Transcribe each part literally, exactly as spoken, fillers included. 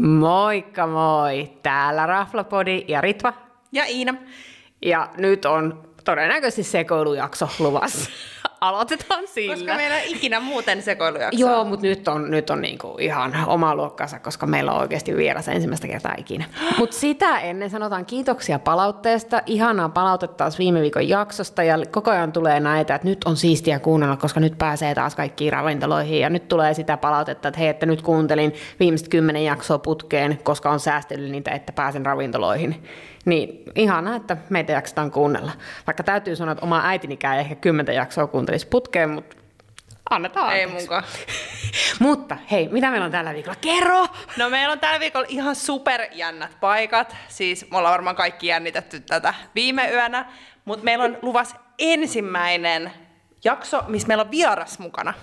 Moikka moi! Täällä Raflapodi ja Ritva. Ja Iina. Ja nyt on todennäköisesti sekoilujakso luvassa. Aloitetaan sillä. Koska meillä ei ikinä muuten sekoilujakso. Joo, mutta nyt on, nyt on niinku ihan oma luokkansa, koska meillä on oikeasti vieras ensimmäistä kertaa ikinä. Mutta sitä ennen sanotaan kiitoksia palautteesta. Ihanaa palautetta taas viime viikon jaksosta ja koko ajan tulee näitä, että nyt on siistiä kuunnella, koska nyt pääsee taas kaikkiin ravintoloihin. Ja nyt tulee sitä palautetta, että hei, että nyt kuuntelin viimeiset kymmenen jaksoa putkeen, koska on säästellyt niitä, että pääsen ravintoloihin. Niin ihanaa, että meitä jaksetaan kuunnella. Vaikka täytyy sanoa, että oma äitinikään ei ehkä kymmentä jaksoa kuuntelisi putkeen, mutta annetaan anteeksi. Ei munkaan. Mutta hei, mitä meillä on tällä viikolla? Kerro! No meillä on tällä viikolla ihan superjännät paikat. Siis me ollaan varmaan kaikki jännitetty tätä viime yönä. Mutta meillä on luvassa ensimmäinen jakso, missä meillä on vieras mukana.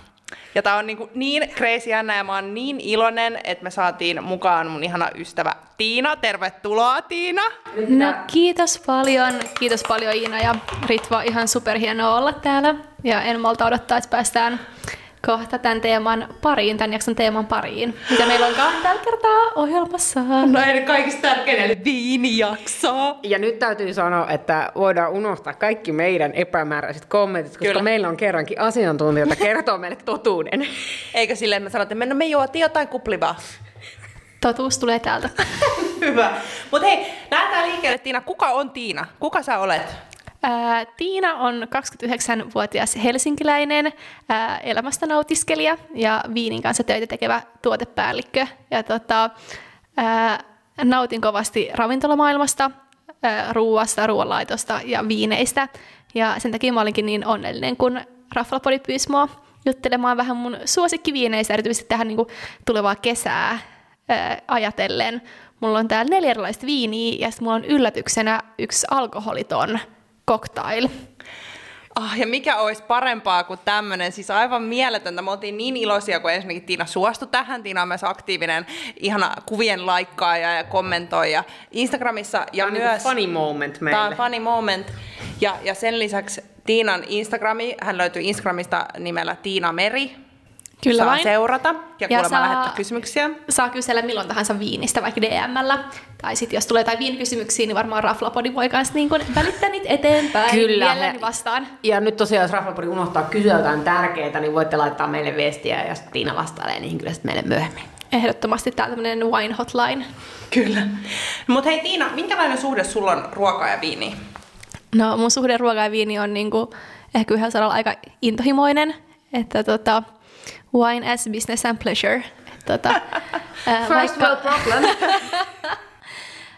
Ja tää on niin, niin crazy jännä ja mä oon niin iloinen, että me saatiin mukaan mun ihana ystävä Tiina. Tervetuloa Tiina! No kiitos paljon, kiitos paljon Iina ja Ritva, ihan superhienoa olla täällä. Ja en malta odottaa, että päästään kohta tämän teeman pariin, tämän jakson teeman pariin, mitä meillä on tällä kertaa ohjelmassa. No ei kaikista tärkein, eli viinijakso. Ja nyt täytyy sanoa, että voidaan unohtaa kaikki meidän epämääräiset kommentit, koska Kyllä. meillä on kerrankin asiantuntija, joka kertoo meille totuuden. Eikö silleen, että me sanotaan, että no me juotiin jotain kuplivaa. Totuus tulee täältä. Hyvä. Mutta hei, lähdetään liikkeelle Tiina. Kuka on Tiina? Kuka sä olet? Ää, Tiina on kaksikymmentäyhdeksänvuotias helsinkiläinen ää, elämästä nautiskelija ja viinin kanssa töitä tekevä tuotepäällikkö. Ja, tota, ää, nautin kovasti ravintolamaailmasta, ää, ruuasta, ruoanlaitosta ja viineistä. Ja sen takia mä olinkin niin onnellinen, kun Raflapodi pyysi mua juttelemaan vähän mun suosikkiviineistä, erityisesti tähän niin kuin tulevaa kesää ää, ajatellen. Mulla on täällä neljä erilaista viiniä ja sitten mulla on yllätyksenä yksi alkoholiton cocktail. Oh, ja mikä olisi parempaa kuin tämmöinen, siis aivan mieletöntä. Me oltiin niin iloisia, kun ensinnäkin Tiina suostui tähän. Tiina on myös aktiivinen, ihana kuvien laikkaaja ja kommentoija Instagramissa. Ja tämä on myös funny moment meille. Tämä on funny moment. Ja, ja sen lisäksi Tiinan Instagrami, hän löytyy Instagramista nimellä Tiina Meri. Kyllä vain. Saa seurata ja, ja kuulemma lähettää kysymyksiä. Saa kysellä milloin tahansa viinistä, vaikka D M:llä. Tai sitten jos tulee jotain viinikysymyksiä, niin varmaan Raflapodi voi myös niin välittää niitä eteenpäin. Kyllä. Mielelläni vastaan. Ja nyt tosiaan, jos Raflapodi unohtaa kysyä jotain tärkeää, niin voitte laittaa meille viestiä ja sitten Tiina vastailee niihin kyllä sitten meille myöhemmin. Ehdottomasti tää on tämmöinen wine hotline. Kyllä. Mutta hei Tiina, minkälainen suhde sulla on ruokaa ja viiniä? No mun suhde ruokaa ja viiniä on niinku ehkä yhdellä saralla aika intohimoinen. Että tota... Wine as business and pleasure. Tuota, ää, First world problem.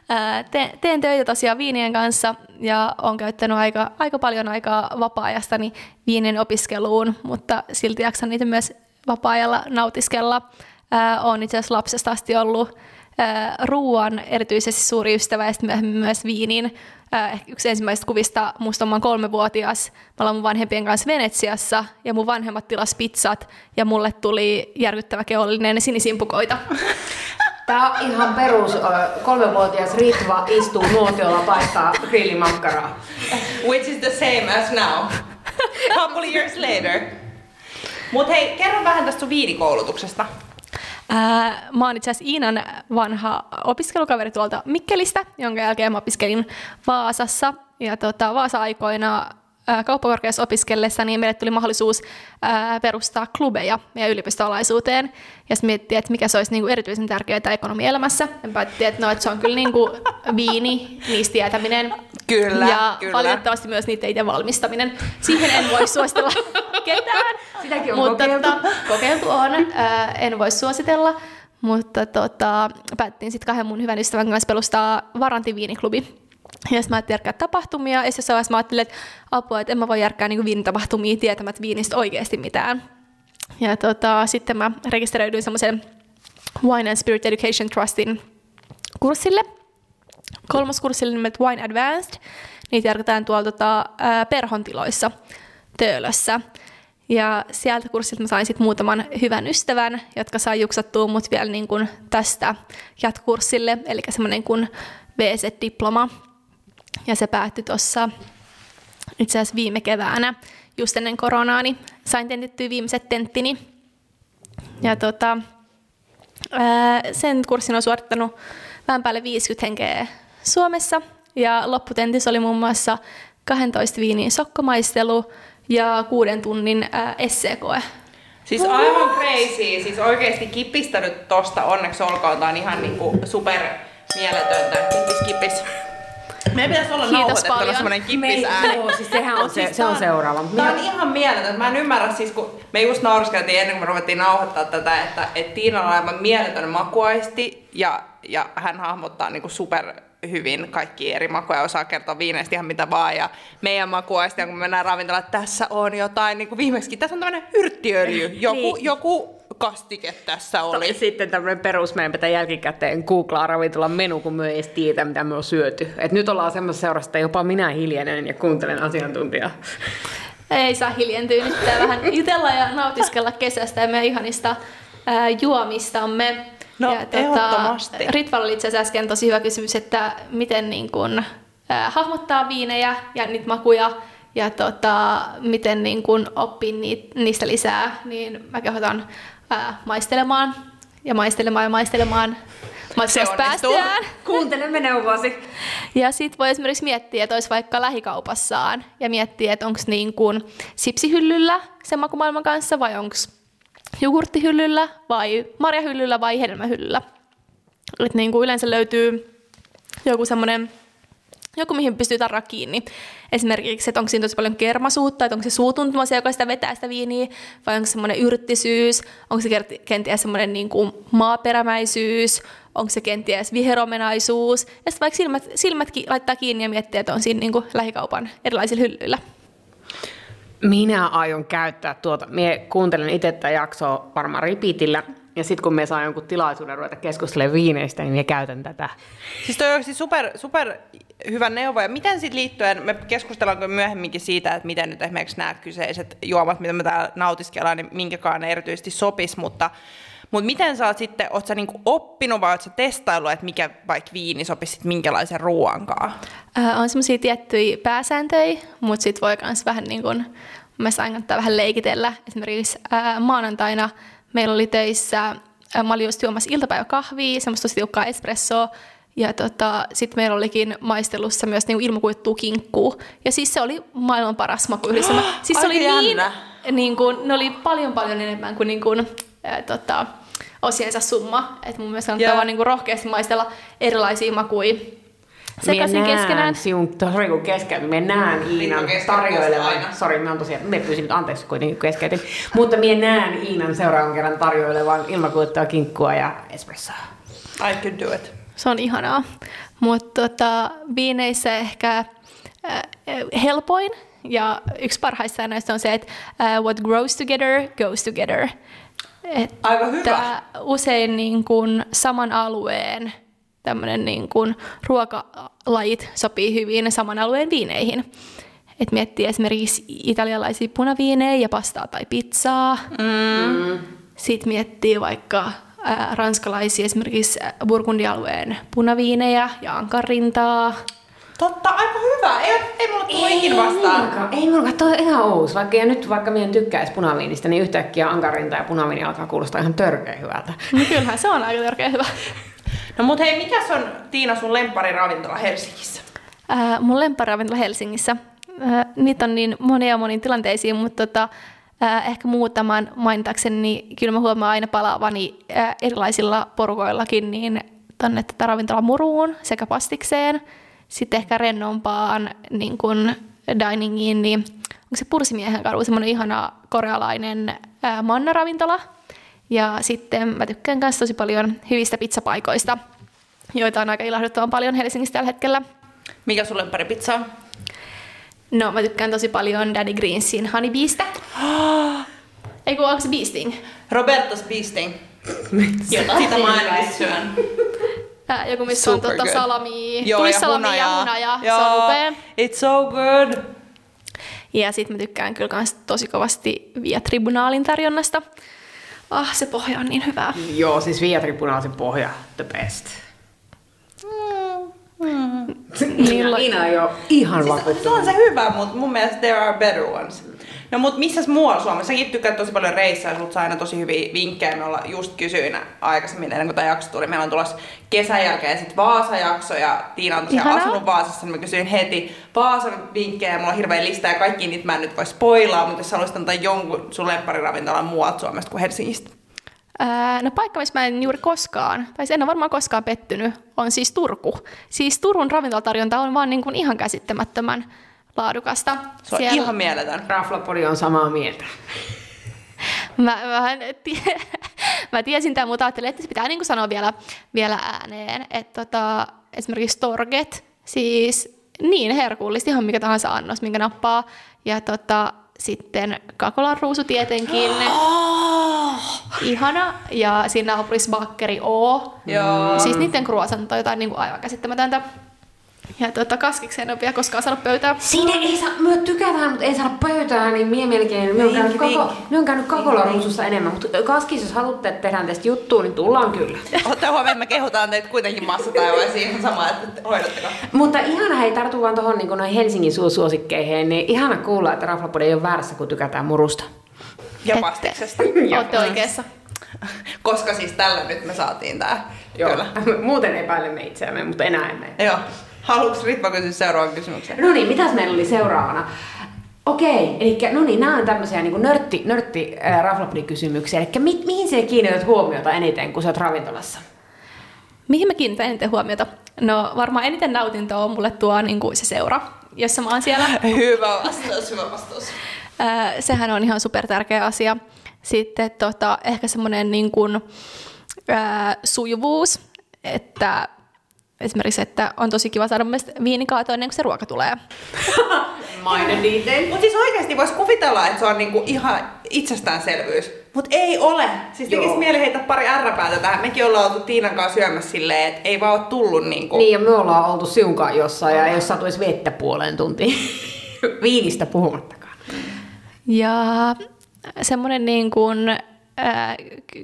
ää, te, teen töitä tosiaan viinien kanssa ja olen käyttänyt aika, aika paljon aikaa vapaa-ajastani viinien opiskeluun, mutta silti jaksan niitä myös vapaa-ajalla nautiskella. Ää, olen itse asiassa lapsesta asti ollut ää, ruoan erityisesti suuri ystävä ja myöhemmin myös viinin. Äh, yksi ensimmäisistä kuvista, musta on kolmevuotias, mä olin mun vanhempien kanssa Venetsiassa ja mun vanhemmat tilas pizzat ja mulle tuli järkyttävä kehollinen sinisimpukoita. Tää on ihan perus, kolmevuotias Ritva istuu nuotiolla paistaa grillimakkaraa. Which is the same as now, couple years later. Mut hei, kerro vähän tästä sun viinikoulutuksesta. Ää, mä oon itse asiassa Iinan vanha opiskelukaveri tuolta Mikkelistä, jonka jälkeen mä opiskelin Vaasassa. Ja tota, Vaasa-aikoina ää, kauppakorkeassa opiskellessa niin meille tuli mahdollisuus ää, perustaa klubeja meidän yliopistoalaisuuteen. Ja sitten mietittiin, että mikä se olisi niinku erityisen tärkeää ekonomielämässä. Ja päätettiin, että, no, että se on kyllä niinku viini, niistä tietäminen. Kyllä, ja kyllä. Valitettavasti myös niiden itse valmistaminen. Siihen en voi suositella ketään. Sitäkin on mutta kokeiltu. Tota, kokeiltu on. Ää, en voi suositella. Mutta tota, päättiin sitten kahden mun hyvän ystävän kanssa pelustaa varantiviiniklubi. Ja sitten mä ajattelin järkkää tapahtumia. Ja sitten mä ajattelin, että apua, että en mä voi järkkää niinku viinitapahtumia tietämättä viinistä oikeasti mitään. Ja tota, sitten mä rekisteröidyin semmoisen Wine and Spirit Education Trustin kurssille. Kolmas kurssille nimeltä Wine Advanced. Niitä järkätään tuolla tota, ää, perhontiloissa Töölössä. Ja sieltä kurssilta mä sain sit muutaman hyvän ystävän, jotka sai juksattua mut vielä niin kun tästä jatkursille, eli semmoinen kuin V Z-diploma. Ja se päättyi tuossa itse asiassa viime keväänä, just ennen koronaa, niin sain tentittyä viimeiset tenttini. Ja tota, Sen kurssin on suorittanut vähän päälle viisikymmentä henkeä Suomessa. Ja lopputentissä oli muun muassa kaksitoista viinin sokkomaistelu ja kuuden tunnin esseekoe. Siis aivan crazy. Siis oikeesti kipistä nyt tosta. Onneksi olkoon. Tää on ihan niinku super mieletöntä. Kippis, kippis. Meidän pitäisi olla nauhoitettuna semmoinen kippisääni. Joo, siis sehän on, se, se on seuraava. Tää on ihan mieletöntä. Mä en ymmärrä, siis kun me just nauriskeltiin ennen kuin me ruvettiin nauhoittaa tätä, että et Tiinalla on aivan mieletön makuaisti ja, ja hän hahmottaa niinku super hyvin kaikki eri makuja, osaa kertoa viineistä ihan mitä vaan, ja meidän makuaista, kun me mennään ravintolaan, että tässä on jotain, niin kuin viimeksikin, tässä on tämmöinen yrttiöljy, joku, niin. joku kastike tässä oli. Sitten tämmöinen perus, meidän pitää jälkikäteen googlaa ravintolan menu, kun me ei edes tiedä, mitä me on syöty. Et nyt ollaan semmoisessa seurassa, että jopa minä hiljenen ja kuuntelen asiantuntijaa. Ei saa hiljentyä, nyt pitää vähän jutella ja nautiskella kesästä ja meidän ihanista ää, juomistamme. No, ja, ehdottomasti. Tota, Ritvalla oli itse asiassa äsken tosi hyvä kysymys, että miten niin kun, äh, hahmottaa viinejä ja niitä makuja ja tota, miten niin kun oppii niit, niistä lisää, niin mä kehotan äh, maistelemaan ja maistelemaan ja maistelemaan. Maistelemaan päästään. Kuuntelemme neuvosi. Ja sit voi esimerkiksi miettiä, että olisi vaikka lähikaupassaan ja miettiä, että onko niin kun sipsihyllyllä sen makumaailman kanssa vai onko jogurttihyllyllä vai marjahyllyllä vai hedelmähyllyllä. Et niin kuin yleensä löytyy joku semmoinen, joku mihin pystyy tarraa kiinni. Esimerkiksi, että onko siinä tosi paljon kermasuutta, että onko se suutuntuma se, joka sitä vetää sitä viiniä, vai onko se semmoinen yrttisyys, onko se kenties semmoinen niin kuin maaperämäisyys, onko se kenties viheromenaisuus. Ja sitten vaikka silmät, silmätkin laittaa kiinni ja miettii, että on siinä niin kuin lähikaupan erilaisilla hyllyillä. Minä aion käyttää tuota. Mie kuuntelen itse tätä jaksoa varmaan repeatillä. Ja sitten kun me saa jonkun tilaisuuden ruveta keskustelemaan viineistä, niin minä käytän tätä. Siis toi on siis super, super hyvä neuvo. Ja miten sitten liittyen, me keskustellaanko myöhemminkin siitä, että miten nyt esimerkiksi nämä kyseiset juomat, mitä me täällä nautiskellaan, niin minkäkaan ne erityisesti sopisi, mutta Mutta miten sä oot sitten, oot sä niinku oppinut vai oot sä testaillut, että mikä vaikka viini sopisi minkälaisen ruoankaan? Äh, on semmosia tiettyjä pääsääntöjä, mutta sit voi kans vähän niin kuin, mä saan kannattaa vähän leikitellä. Esimerkiksi äh, maanantaina meillä oli töissä, äh, mä olin just juomassa iltapäiväkahvia, semmoista tosi tiukkaa espressoa. Ja tota, sitten meillä olikin maistelussa myös niinku ilmakuittua kinkkuu. Ja siis se oli maailman paras makuyhdistelmä. Oh, siis se oli niin, niin kun, ne oli paljon paljon enemmän kuin niin kun, Tota, osiensa summa. Et mun mielestä kannattaa yeah. vaan niinku rohkeasti maistella erilaisia makuja sekaisin keskenään. Siun tarjoilu kesken. Mie näen Iinan tarjoilevan. Sori, mä oon tosiaan, me pyysin nyt anteeksi kuitenkin keskeytin. Mutta mie näen Iinan seuraavan kerran tarjoilevan ilmakuittaa kinkkua ja espressoa. I could do it. Se on ihanaa. Mutta tota, viineissä ehkä äh, helpoin ja yksi parhaista säännöistä on se, että uh, what grows together goes together. Että aika hyvä. Usein niin kuin saman alueen tämmönen niin kuin ruokalajit sopii hyvin saman alueen viineihin. Et miettii esimerkiksi italialaisia punaviinejä ja pastaa tai pizzaa. Mm. Sitten miettii vaikka ää, ranskalaisia esimerkiksi Burgundy-alueen punaviinejä ja ankarintaa. Totta, aika hyvä. Ei, ei mulla tullut ikin vastaan. Ei mulla, toi on ihan ousi. Vaikka, ja nyt vaikka minä tykkäisi punaviinistä, niin yhtäkkiä ankarinta ja punaviini alkaa kuulostaa ihan törkeä hyvältä. No kyllähän se on aika törkeä hyvä. No mut hei, mikäs on Tiina sun lempariravintola Helsingissä? Äh, mun lempariravintola Helsingissä? Äh, niitä on niin monia monin tilanteisiin, mutta tota, äh, ehkä muutaman mainitakseni, niin kyllä mä huomaan aina palaavani äh, erilaisilla porukoillakin niin tonne tätä ravintola Muruun sekä Pastikseen. Sitten ehkä rennompaan niin kuin diningiin, niin onko se Pursimiehenkatu, semmoinen ihana korealainen ää, mannaravintola. Ja sitten mä tykkään myös tosi paljon hyvistä pizzapaikoista, joita on aika ilahduttavan paljon Helsingissä tällä hetkellä. Mikä sulle on pari pizzaa? No mä tykkään tosi paljon Daddy Greensin Honeybeasta. Eiku, onko se Beasting? Roberto's Beasting. Jota sitä mä aina syön. Tää, joku, missä super on tuota salamia, tulissalamia ja hunajaa, se on upea. It's so good! Ja sit mä tykkään kyllä kans tosi kovasti Via Tribunaalin tarjonnasta. Ah, se pohja on niin hyvää. Joo, siis Via Tribunaalin pohja, the best. Mm. Mm. Minä, minä jo ihan siis vakuuttunut. Se on se hyvä, mutta mun mielestä there are better ones. No mut missäs muualla Suomessa? Säkin tykkäät tosi paljon reissää ja sut saa aina tosi hyviä vinkkejä. Me ollaan just kysyinä aikaisemmin ennen kuin tää jakso tuli. Meillä on tulossa kesän jälkeen sit Vaasa-jakso ja Tiina on tosiaan Ihanaa. asunut Vaasassa. Niin mä kysyin heti Vaasan vinkkejä ja mulla on hirveä lista ja kaikki niitä mä en nyt voi spoilaa. Mutta jos haluaisit antaa jonkun sun lempariravintolan muualta Suomesta kuin Helsingistä? No paikka, missä mä en juuri koskaan, tai en ole varmaan koskaan pettynyt, on siis Turku. Siis Turun ravintolatarjonta on vaan niin kuin ihan käsittämättömän laadukasta. Se on siellä... ihan mieletön. Raflapodi on samaa mieltä. mä, mä, tie... mä tiesin tämän, mutta ajattelin, että se pitää niin kuin sanoa vielä, vielä ääneen. Että tota, esimerkiksi Storget, siis niin herkullista, ihan mikä tahansa annos, minkä nappaa. Ja tota... Sitten Kakolan ruusu tietenkin. Oh! Ihana. Ja siinä Opulis Bakkeri O. Joo. Siis niiden kruosanto on jotain niinku aivan käsittämätöntä. Ja tuota, kaskikseen en ole koskaan saanut pöytää. Siinä ei saa, mä tykkään vähän, mutta ei saada pöytää, niin mie melkein, me on käynyt, kako, käynyt Kakolan ruusussa enemmän. Mutta kaskis, jos haluatte, että tehdään tästä juttua, niin tullaan kyllä. Otta huomioon, me kehotaan teitä kuitenkin massataivaisiin ihan samaa, että hoidatteko. Mutta ihana, hei, tartu vaan tuohon niin noihin Helsingin suosuosikkeihin, niin ihana kuulla, että Raflapodi ei ole väärässä, kun tykätään murusta. Ja pastiksesta. Ootte oikeassa. Koska siis tällä nyt me saatiin tää. Joo. Muuten epäilemme itseämme, mutta enää emme. Joo. Haluatko Ritva kysyä seuraavan kysymyksen? No niin, mitäs meillä oli seuraavana? Okei, eli no niin, nämä on tämmöisiä niin nörtti, nörtti äh, Raflapodi-kysymyksiä. Eli mi- mihin sinä kiinnität huomiota eniten, kun sä oot ravintolassa? Mihin mä kiinnitän eniten huomiota? No varmaan eniten nautintoa on mulle tuo niin kuin se seura, jossa mä oon siellä. Hyvä vastaus, hyvä vastaus. äh, sehän on ihan supertärkeä asia. Sitten tota, ehkä semmoinen niin kuin, äh, sujuvuus, että... Esimerkiksi, että on tosi kiva saada myös viinikaato ennen kuin se ruoka tulee. Minor detail. Mutta siis oikeasti voisi kuvitella, että se on niinku ihan itsestäänselvyys. Mutta ei ole. Siis tekisi mieli heitä pari ärräpäätä tähän. Mekin ollaan oltu Tiinan kanssa syömässä silleen, että ei vaan ole tullut niinku... Niin, ja me ollaan oltu siunkaan jossain ja ei ole saatu edes vettä puoleen tuntiin. Viinistä puhumattakaan. Ja semmoinen niin kuin...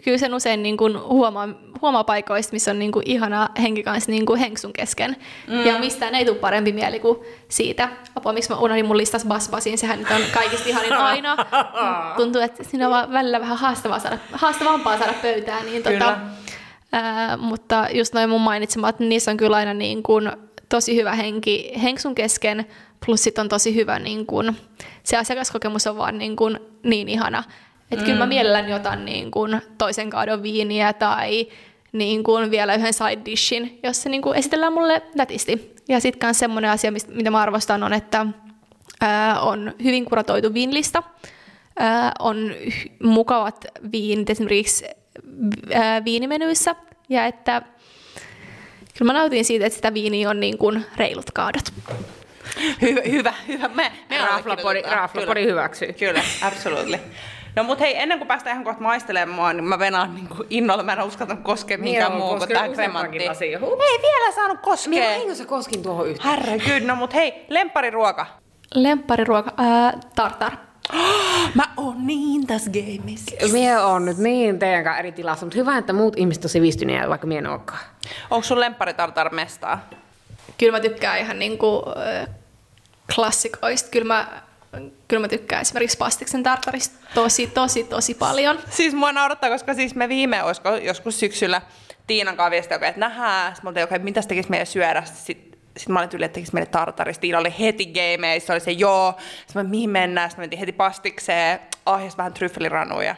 Kyllä sen usein niin kuin huomaa, huomaa paikoista, missä on niin kuin ihana henki kanssa niin kuin henksun kesken. Mm. Ja mistään ei tule parempi mieli kuin siitä. Apua, miksi mä unohdin mun listas basbasiin? Sehän nyt on kaikista ihanin aina. Tuntuu, että siinä on välillä vähän haastavaa saada, haastavampaa saada pöytään. Niin tota, ää, mutta just noin mun mainitsemat, niin niissä on kyllä aina niin kuin tosi hyvä henki henksun kesken. Plus sit on tosi hyvä, niin kuin, se asiakaskokemus on vaan niin, kuin, niin ihana. Että mm. kyllä mä mielelläni otan niin kun toisen kaadon viiniä tai niin kun vielä yhden side dishin, jos se niin kun esitellään mulle nätisti. Ja sit kans semmonen asia, mitä mä arvostan, on, että ää, on hyvin kuratoitu viinlista. Ää, on mukavat viinit esimerkiksi ää, viinimenyissä. Ja että kyllä mä nautin siitä, että sitä viiniä on niin kun reilut kaadot. Hyvä, hyvä. hyvä. Me, me Raflapodi, Raflapodi hyväksyy. Kyllä, absolutely. No mut hei, ennen kuin päästään ihan kohta maistelemaan, niin mä venaan niin innolla, mä en uskaltanut koskea minkään muuhun kuin tähän kremanttiin. Ei vielä saanut koskea. Minä eikö se koskin tuohon yhteen? Herre kyllä, no mut hei, lemppariruoka. Lemppariruoka, äh, tartar. Mä oon niin tässä gameissa. Mie oon nyt niin teidän kanssa eri tilassa, mutta hyvä, että muut ihmiset on sivistyneet, vaikka mie en olekaan. Onko sun lempparitartar mestaa? Kyllä mä tykkään ihan niinku äh, klassikoista. Kyllä mä... Kyllä mä tykkään esimerkiksi pastiksen tartarista tosi, tosi, tosi paljon. Siis mua naurattaa, koska siis me viime olisiko joskus syksyllä Tiinan kanssa viestiä, että nähdään. Sitten mä olin, että okay, mitäs tekisi meidän syödä? Sitten, sitten mä olin tyyli, että tekisi meille tartarista. Tiina oli heti gamea, se oli se joo. Sitten mä mihin mennään? Sitten mä mentiin heti pastikseen. Ahjassa vähän tryffeliranuja.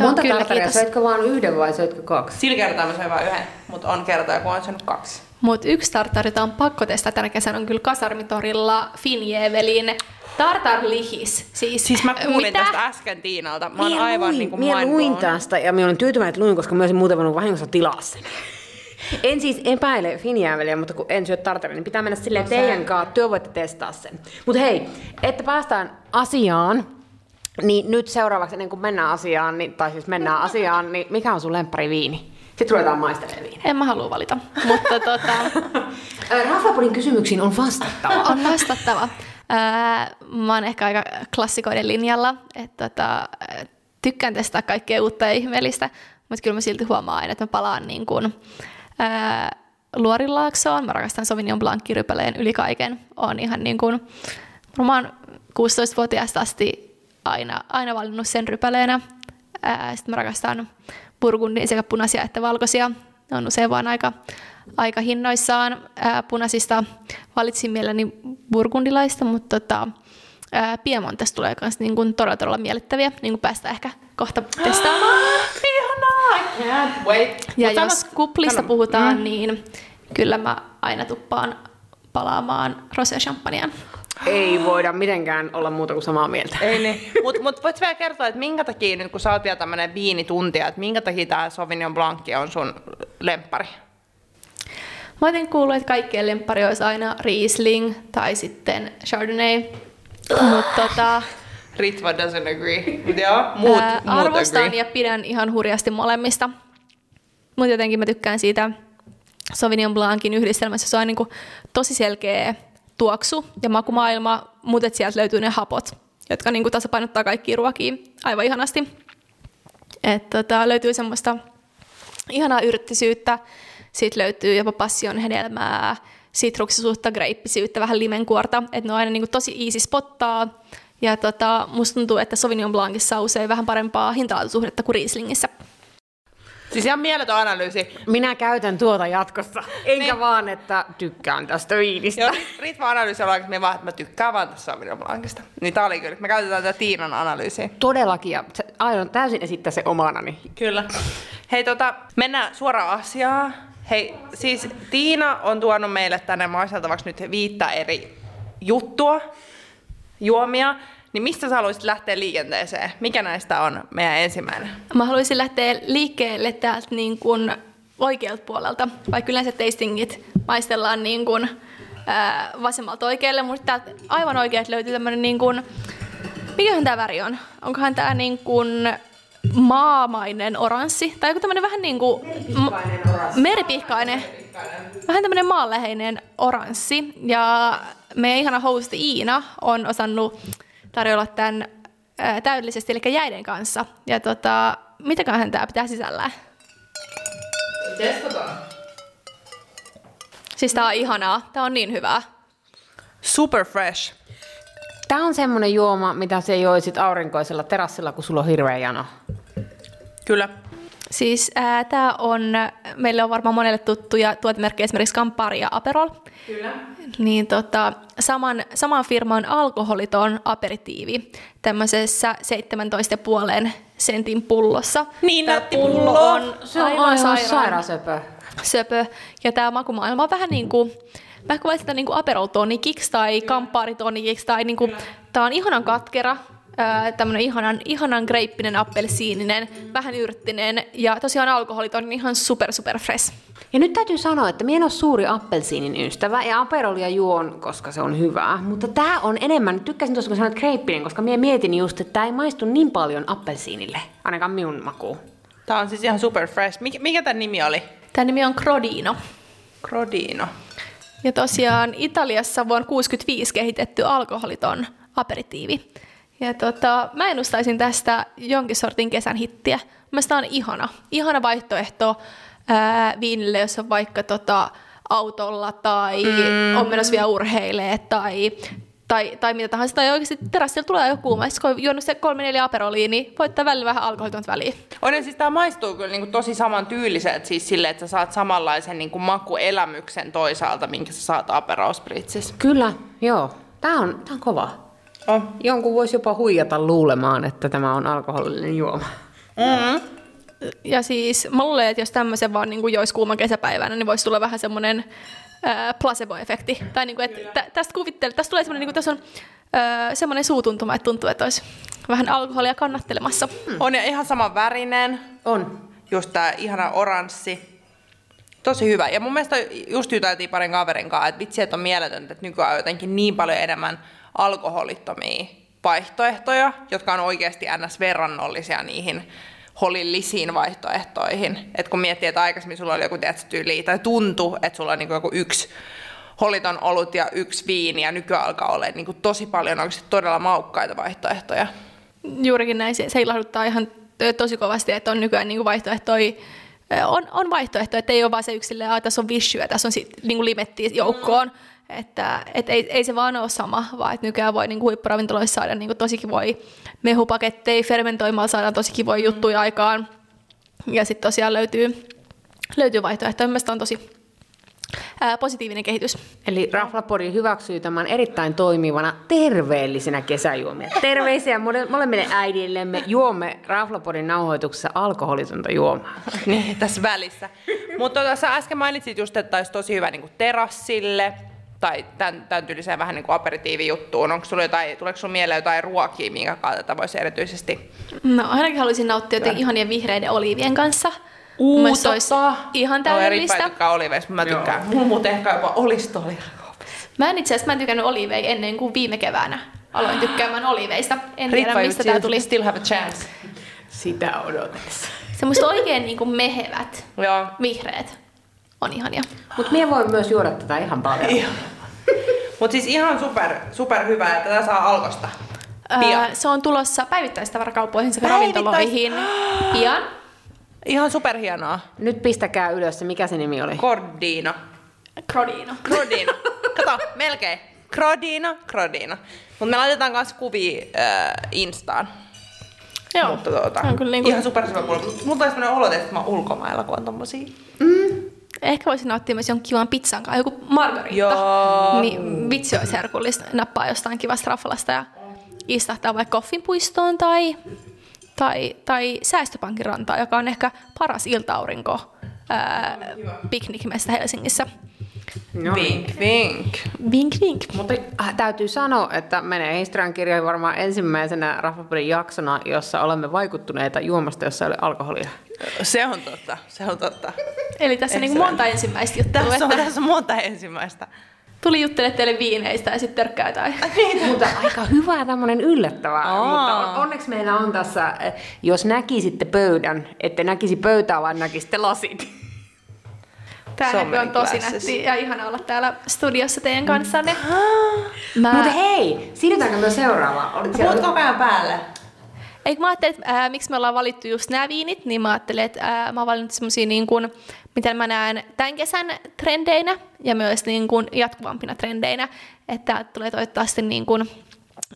Monta kyllä, tartaria? Kiitos. Söitkö vaan yhden vai söitkö kaksi? Sillä kertaa mä söin vaan yhden, mutta on kertaa, kun on sönyt kaksi. Mutta yksi tartar, jota on pakko testata tänä kesänä, on kyllä Kasarmitorilla Finjevelin tartarlihis. Siis, siis mä kuulin mitä? Tästä äsken Tiinalta. Mä oon aivan niin kuin mindblown. Mie luin tästä ja mä olen tyytyväinen, että luin, koska mä olisin muuten voinut vahingossa tilaa sen. En siis epäile Finjeveliä, mutta kun en syö tartaria, niin pitää mennä silleen no, teidän kanssa. Työ voitte testaa sen. Mutta hei, että päästään asiaan, niin nyt seuraavaksi ennen kuin mennään asiaan, niin, tai siis mennään asiaan, niin mikä on sun lemppariviini? Sitten ruvetaan maistelemaan viiniä. En mä halua valita, mutta tota... Raflapodin kysymyksiin on vastattava. On vastattava. Mä oon ehkä aika klassikoiden linjalla, että tota, tykkään testaa kaikkea uutta ja ihmeellistä, mutta kyllä mä silti huomaan aina, että mä palaan niin kuin, ää, Luorinlaaksoon. Mä rakastan Sauvignon Blanc-rypäleen yli kaiken. Olen ihan niin kuin varmaan kuusitoistavuotiaasta asti aina, aina valinnut sen rypäleenä. Ää, sitten mä rakastan Burgundin sekä punaisia että valkoisia. Ne on usein vaan aika, aika hinnoissaan. Ää, punaisista valitsin mielelläni burgundilaista, mutta tota, ää, Piemontesta tulee myös niin kuin todella, todella miellyttäviä. Niin kuin päästään ehkä kohta testaamaan. Ihanaa! Ja But jos kuplista on... puhutaan, mm. niin kyllä mä aina tuppaan palaamaan rosé-champagneen. Ei voida mitenkään olla muuta kuin samaa mieltä. Ei niin. Mutta mut voit vielä kertoa, että minkä takia, nyt kun sä oot vielä tämmönen viinituntija, että minkä takia tää Sauvignon Blanc on sun lemppari? Mä otin kuullut, että kaikkien lemppari olisi aina Riesling tai sitten Chardonnay. Mut tota... Ritva doesn't agree. Yeah, muut, ää, muut arvostan agree. Ja pidän ihan hurjasti molemmista. Mutta jotenkin mä tykkään siitä Sauvignon Blancin yhdistelmässä. Se on niinku tosi selkeä tuoksu ja makumaailma, mutta sieltä löytyy ne hapot, jotka niinku tasapainottaa kaikkia ruokia aivan ihanasti. Et tota, löytyy semmoista ihanaa yrttisyyttä, siitä löytyy jopa passion hedelmää, sitruksisuutta, greippisyyttä, vähän limenkuorta. Et ne on aina niinku tosi easy spottaa. Ja tota, musta tuntuu, että Sauvignon Blancissa on usein vähän parempaa hintalaatusuhdetta kuin Rieslingissä. Siis ihan mieletön analyysi. Minä käytän tuota jatkossa, enkä niin. vaan, että tykkään tästä viinistä. Ritva analyysi on oikeasti vaan, että mä tykkään vaan tästä Sauvignon Blancista. Niin tää oli kyllä. Me käytetään tätä Tiinan analyysiä. Todellakin, ja aion täysin esittää se omanani. Kyllä. Hei, tota, mennään suoraan asiaan. Hei, siis Tiina on tuonut meille tänne maisteltavaksi nyt viittä eri juttua. Juomia, niin mistä sä haluaisit lähteä liikenteeseen? Mikä näistä on meidän ensimmäinen? Mä haluaisin lähteä liikkeelle täältä niin kuin oikealta puolelta, vaikka yleensä tastingit maistellaan niin kuin, ää, vasemmalta oikealle, mutta täältä aivan oikealta löytyy tämmöinen, niin kuin, mikähän tää väri on? Onkohan tää niin kuin maamainen oranssi? Tai joku tämmöinen vähän niin kuin meripihkainen oranssi. Meripihkainen. Vähän tämmöinen maanläheinen oranssi. Ja meidän ihana hosti Iina on osannut tarjolla tämän ää, täydellisesti, eli jäiden kanssa. Ja tota, mitäköhän tämä pitää sisällään? Testataan. Siis tää on ihanaa. Tää on niin hyvää. Super fresh. Tää on semmonen juoma, mitä sä joisit aurinkoisella terassilla, kun sulla on hirveä jano. Kyllä. Siis ää, tää on, meille on varmaan monelle tuttuja tuotemerkkejä esimerkiksi Campari ja Aperol. Kyllä. Niin tota, saman, saman firman alkoholiton aperitiivi tämmöisessä seitsemäntoista pilkku viisi sentin pullossa. Niin nätti pullo on. Se on aivan, aivan sairaan söpö. Söpö. Ja tää makumaailma on vähän niinku, mä kuvaisin sitä niinku Aperol-tonikiksi tai Campari-tonikiksi tai niinku, kyllä. Tää on ihanan katkera. Tämmönen ihanan, ihanan greippinen, appelsiininen, mm. vähän yrttinen ja tosiaan alkoholit on ihan super super fresh. Ja nyt täytyy sanoa, että minä en ole suuri appelsiinin ystävä ja aperolia juon, koska se on hyvää, mutta tää on enemmän, tykkäsin tuossa kun sanoit greippinen, koska minä mietin just, että tää ei maistu niin paljon appelsiinille, ainakaan minun makuun. Tää on siis ihan super fresh. Mikä, mikä tän nimi oli? Tän nimi on Crodino. Crodino. Ja tosiaan Italiassa vuonna kuusikymmentäviisi kehitetty alkoholiton aperitiivi. Ja tota, mä ennustaisin tästä jonkin sortin kesän hittiä. Mielestäni on ihana. Ihana vaihtoehto ää, viinille, jos on vaikka tota, autolla tai mm. on menossa vielä urheilee tai, tai, tai mitä tahansa. Tai oikeasti terassilla tulee joku kuuma. Kun on juonut se kolme neljä aperoliin, niin voittaa välillä vähän alkoholitonta väliin. Oinen, siis tämä maistuu kyllä niin kuin tosi samantyyliseltä siis silleen, että sä saat samanlaisen niin kuin makuelämyksen toisaalta, minkä sä saat aperospritsissä. Kyllä, joo. Tämä on, on kova. Oh. Jonkun voisi jopa huijata luulemaan, että tämä on alkoholinen juoma. Mm. Ja siis mä luulen, että jos tämmöisen vaan niin kuin joisi kuuman kesäpäivänä, niin voisi tulla vähän semmoinen äh, placebo-efekti. Tai niin kuin, että tä- tästä kuvittele, tästä tulee semmoinen, niin kuin tässä on äh, semmoinen suutuntuma, että tuntuu, että olisi vähän alkoholia kannattelemassa. Mm. On ja ihan saman värinen. On. Just tää ihana oranssi. Tosi hyvä. Ja mun mielestä just juteltiin parin kaverin kanssa, että vitsi, että on mieletöntä, että nykyään on jotenkin niin paljon enemmän alkoholittomia vaihtoehtoja, jotka on oikeasti ns. Verrannollisia niihin holillisiin vaihtoehtoihin. Et kun miettii, että aikaisemmin sulla oli joku tietty tyyli, tai tuntui, että sulla on niin joku yksi holiton olut ja yksi viini, ja nykyään alkaa olla niin tosi paljon oikeasti todella maukkaita vaihtoehtoja. Juurikin näin. Se ilahduttaa ihan tosi kovasti, että on nykyään niin vaihtoehtoja on, on vaihtoehto, että ei ole vaan se yksilö, että tässä on vissyä, tässä on sit, niin kuin limettiä joukkoon. Että et ei, ei se vaan ole sama, vaan että nykyään voi niin kuin huippuravintoloissa saada niin kuin tosi kivoja mehupaketteja, fermentoimalla saadaan tosi kivoja juttuja aikaan. Ja sitten tosiaan löytyy, löytyy vaihtoehtoja. Mielestäni on tosi ää, positiivinen kehitys. Eli Raflapodi hyväksyy tämän erittäin toimivana terveellisenä kesäjuomia. Terveisiä molemmille äidillemme. Juomme Raflapodin nauhoituksessa alkoholitonta juomaa. Niin, tässä välissä. Mutta tota, sä äsken mainitsit just, että olisi tosi hyvä niin kuin terassille tai tämän, tämän tyyliseen vähän niin kuin aperitiivijuttuun. Onko sulla jotain, tuleeko sinulla mieleen jotain ruokia, minkä kautta voisi erityisesti? No ainakin haluaisin nauttia jotenkin ihanien vihreiden oliivien kanssa. Uu, mielestäni totta! Ihan täydellistä. No, eri tykkää oliiveista, mä tykkään. Mummut ehkä jopa olistolia. Mä en itse asiassa mä en tykännyt oliiveja ennen kuin viime keväänä aloin tykkäämään oliiveista. En tiedä, mistä tää tuli. Still have a chance. Sitä odotessa. Semmoista oikein niin kuin mehevät vihreät. On ihania. Mutta minä voin myös juoda tätä ihan paljon. Mutta siis ihan super, super hyvä, että tätä saa Alkosta. Öö, se on tulossa päivittäistavarakauppoihin sekä ravintoloihin pian. Ihan superhienoa. Nyt pistäkää ylös, mikä se nimi oli? Crodino. Crodino. Crodino. Kato, melkein. Crodino, Crodino. Mutta me laitetaan myös kuvia äh, Instaan. Joo. Mutta tuota, niin ihan superhyvä kuulla. Mulla on sellainen olo, että mä oon ulkomailla, kun on tommosia. Mm. Ehkä voisin nauttia myös jonkin kivan pizzan kanssa, joku margarita. Niin vitsi olisi herkullista, nappaa jostain kivasta rafalasta ja istahtaa vaikka Koffinpuistoon tai, tai, tai Säästöpankin rantaan, joka on ehkä paras ilta-aurinko ää, piknikmestä Helsingissä. No. Vink, vink. Vink, vink. Mutta täytyy sanoa, että menee historian kirjoihin varmaan ensimmäisenä Raflapodin jaksona, jossa olemme vaikuttuneita juomasta, jossa ei ole alkoholia. Se on totta, se on totta. Eli tässä on niin monta ensimmäistä juttua. Tässä on, tässä on monta ensimmäistä. Tuli juttelemaan teille viineistä ja sitten törkkää tai. Mutta aika hyvää tämmöinen yllättävää. Aa. Mutta onneksi meillä on tässä, jos näkisitte pöydän, ette näkisi pöytää, vaan näkisitte lasit. Tämä on tosi nätti ja ihana olla täällä studiossa teidän kanssanne. Mä... Mutta hei, siirrytäänkö me seuraavaan? Olet siellä... koko ajan päälle. Eikö mä ajattelin, että äh, miksi me ollaan valittu just nämä viinit, niin mä ajattelin, että äh, mä oon valinnut semmosia niin kuin, mitä mä näen tämän kesän trendeinä ja myös niin kuin jatkuvampina trendeinä. Että tulee toivottavasti niin kuin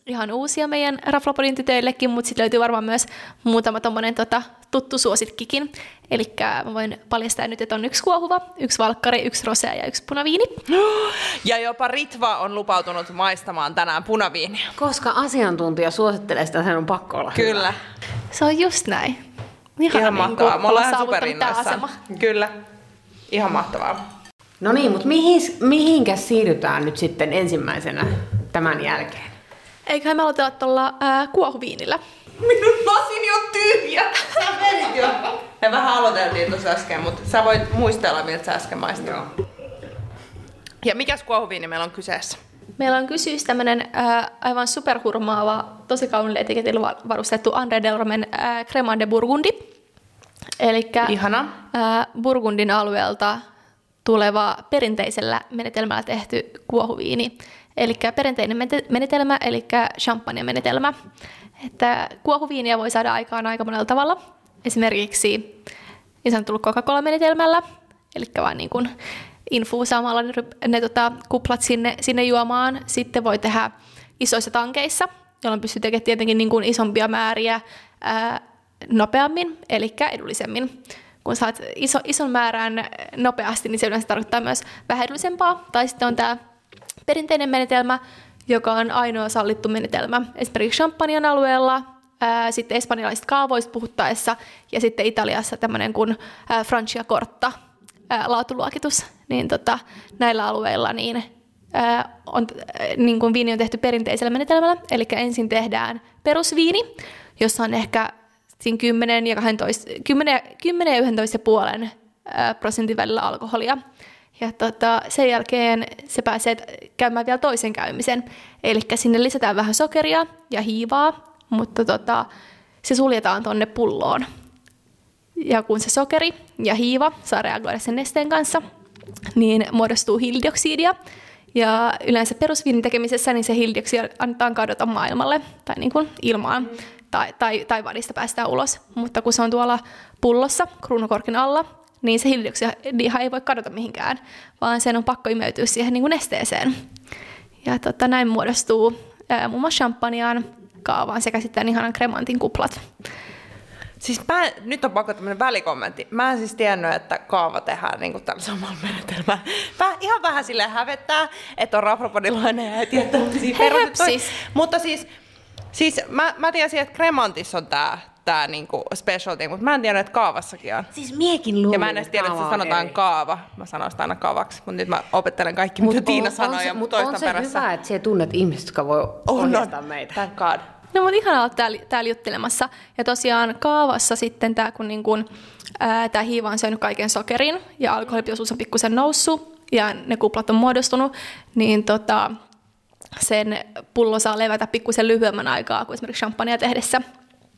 ihan uusia meidän Raflapodin tytöillekin, mutta sitten löytyy varmaan myös muutama tommonen tota, tuttu suosikkikin. Elikkä mä voin paljastaa nyt, että on yksi kuohuva, yksi valkkari, yksi rosea ja yksi punaviini. Ja jopa Ritva on lupautunut maistamaan tänään punaviiniä. Koska asiantuntija suosittelee sitä, sen on pakko olla. Kyllä. Hyvä. Se on just näin. Ihan, ihan mahtavaa. Me ollaan superinnoissa. Kyllä. Ihan mahtavaa. No niin, mutta mihinkä siirrytään nyt sitten ensimmäisenä tämän jälkeen? Eiköhän me aloitella tuolla äh, kuohuviinillä. Minun lasini on tyhjä! Sä menit jo! Me vähän aloiteltiin tuossa äsken, mutta sä voit muistella, miltä sä äsken maistit. Ja mikäs kuohuviini meillä on kyseessä? Meillä on kyseessä tämmönen äh, aivan superhurmaava, tosi kauniilla etiketillä varustettu André Delormen äh, Crémant de Bourgogne. Elikkä ihana. Äh, Burgundin alueelta tuleva perinteisellä menetelmällä tehty kuohuviini. Eli perinteinen menetelmä, eli champagne-menetelmä. Että kuohuviiniä voi saada aikaan aika monella tavalla. Esimerkiksi niin sanotulla Coca-Cola-menetelmällä, eli vaan niin kuin infuusaamalla ne, ne tota, kuplat sinne, sinne juomaan. Sitten voi tehdä isoissa tankeissa, jolloin pystyy tekemään tietenkin niin kuin isompia määriä ää, nopeammin, eli edullisemmin. Kun saat iso, ison määrän nopeasti, niin se yleensä tarkoittaa myös vähän edullisempaa. Tai sitten on tämä perinteinen menetelmä, joka on ainoa sallittu menetelmä esimerkiksi Champagnen alueella, ää, sitten espanjalaisista kaavoista puhuttaessa ja sitten Italiassa tämmöinen kuin ää, Franciacorta ää, laatuluokitus. Niin, tota, näillä alueilla niin, ää, on, ää, niin kuin viini on tehty perinteisellä menetelmällä, eli ensin tehdään perusviini, jossa on ehkä siinä kymmenen ja yksitoista pilkku viisi prosentin välillä alkoholia. Ja tota, sen jälkeen se pääsee käymään vielä toisen käymisen. Eli sinne lisätään vähän sokeria ja hiivaa, mutta tota, se suljetaan tonne pulloon. Ja kun se sokeri ja hiiva saa reagoida sen nesteen kanssa, niin muodostuu hiilidioksidia. Ja yleensä perusviinin tekemisessä niin se hiilidioksidi annetaan kadota maailmalle tai niin kuin ilmaan. Tai, tai, tai vadista päästään ulos, mutta kun se on tuolla pullossa kruunukorkin alla, niin se hiilidioksidihan ei voi kadota mihinkään, vaan sen on pakko imeytyä siihen niin kuin nesteeseen. Ja tota, näin muodostuu ää, muun muassa champagnean, kaavaan sekä sitten ihanan kremantin kuplat. Siis mä, nyt on pakko tämmönen välikommentti. Mä en siis tiennyt, että kaava tehdään niin kuin tämmöisellä samalla menetelmällä. Mä ihan vähän silleen hävettää, että on raflapodilainen ja ei tiedä tämmöisiä perusteita. Mutta siis, siis mä, mä tiesin, että kremantissa on tää. Tää niinku specialty, mutta mä en tiedä, että kaavassakin on. Siis miekin luulin, ja mä en edes tiedä, että se sanotaan eri. Kaava. Mä sanon sitä aina kaavaksi, mutta nyt mä opettelen kaikki, mitä mut Tiina sanoi ja toistan perässä. Mutta on se hyvä, että siellä tunnet ihmiset, jotka voi ohjata meitä. Thank God. No mutta ihanaa olla täällä, täällä juttelemassa. Ja tosiaan kaavassa sitten tää, kun niinku, ää, tää hiiva on syönyt kaiken sokerin ja alkoholipitoisuus on pikkusen noussut ja ne kuplat on muodostunut, niin tota, sen pullo saa levätä pikkusen lyhyemmän aikaa kuin esimerkiksi champagnea tehdessä.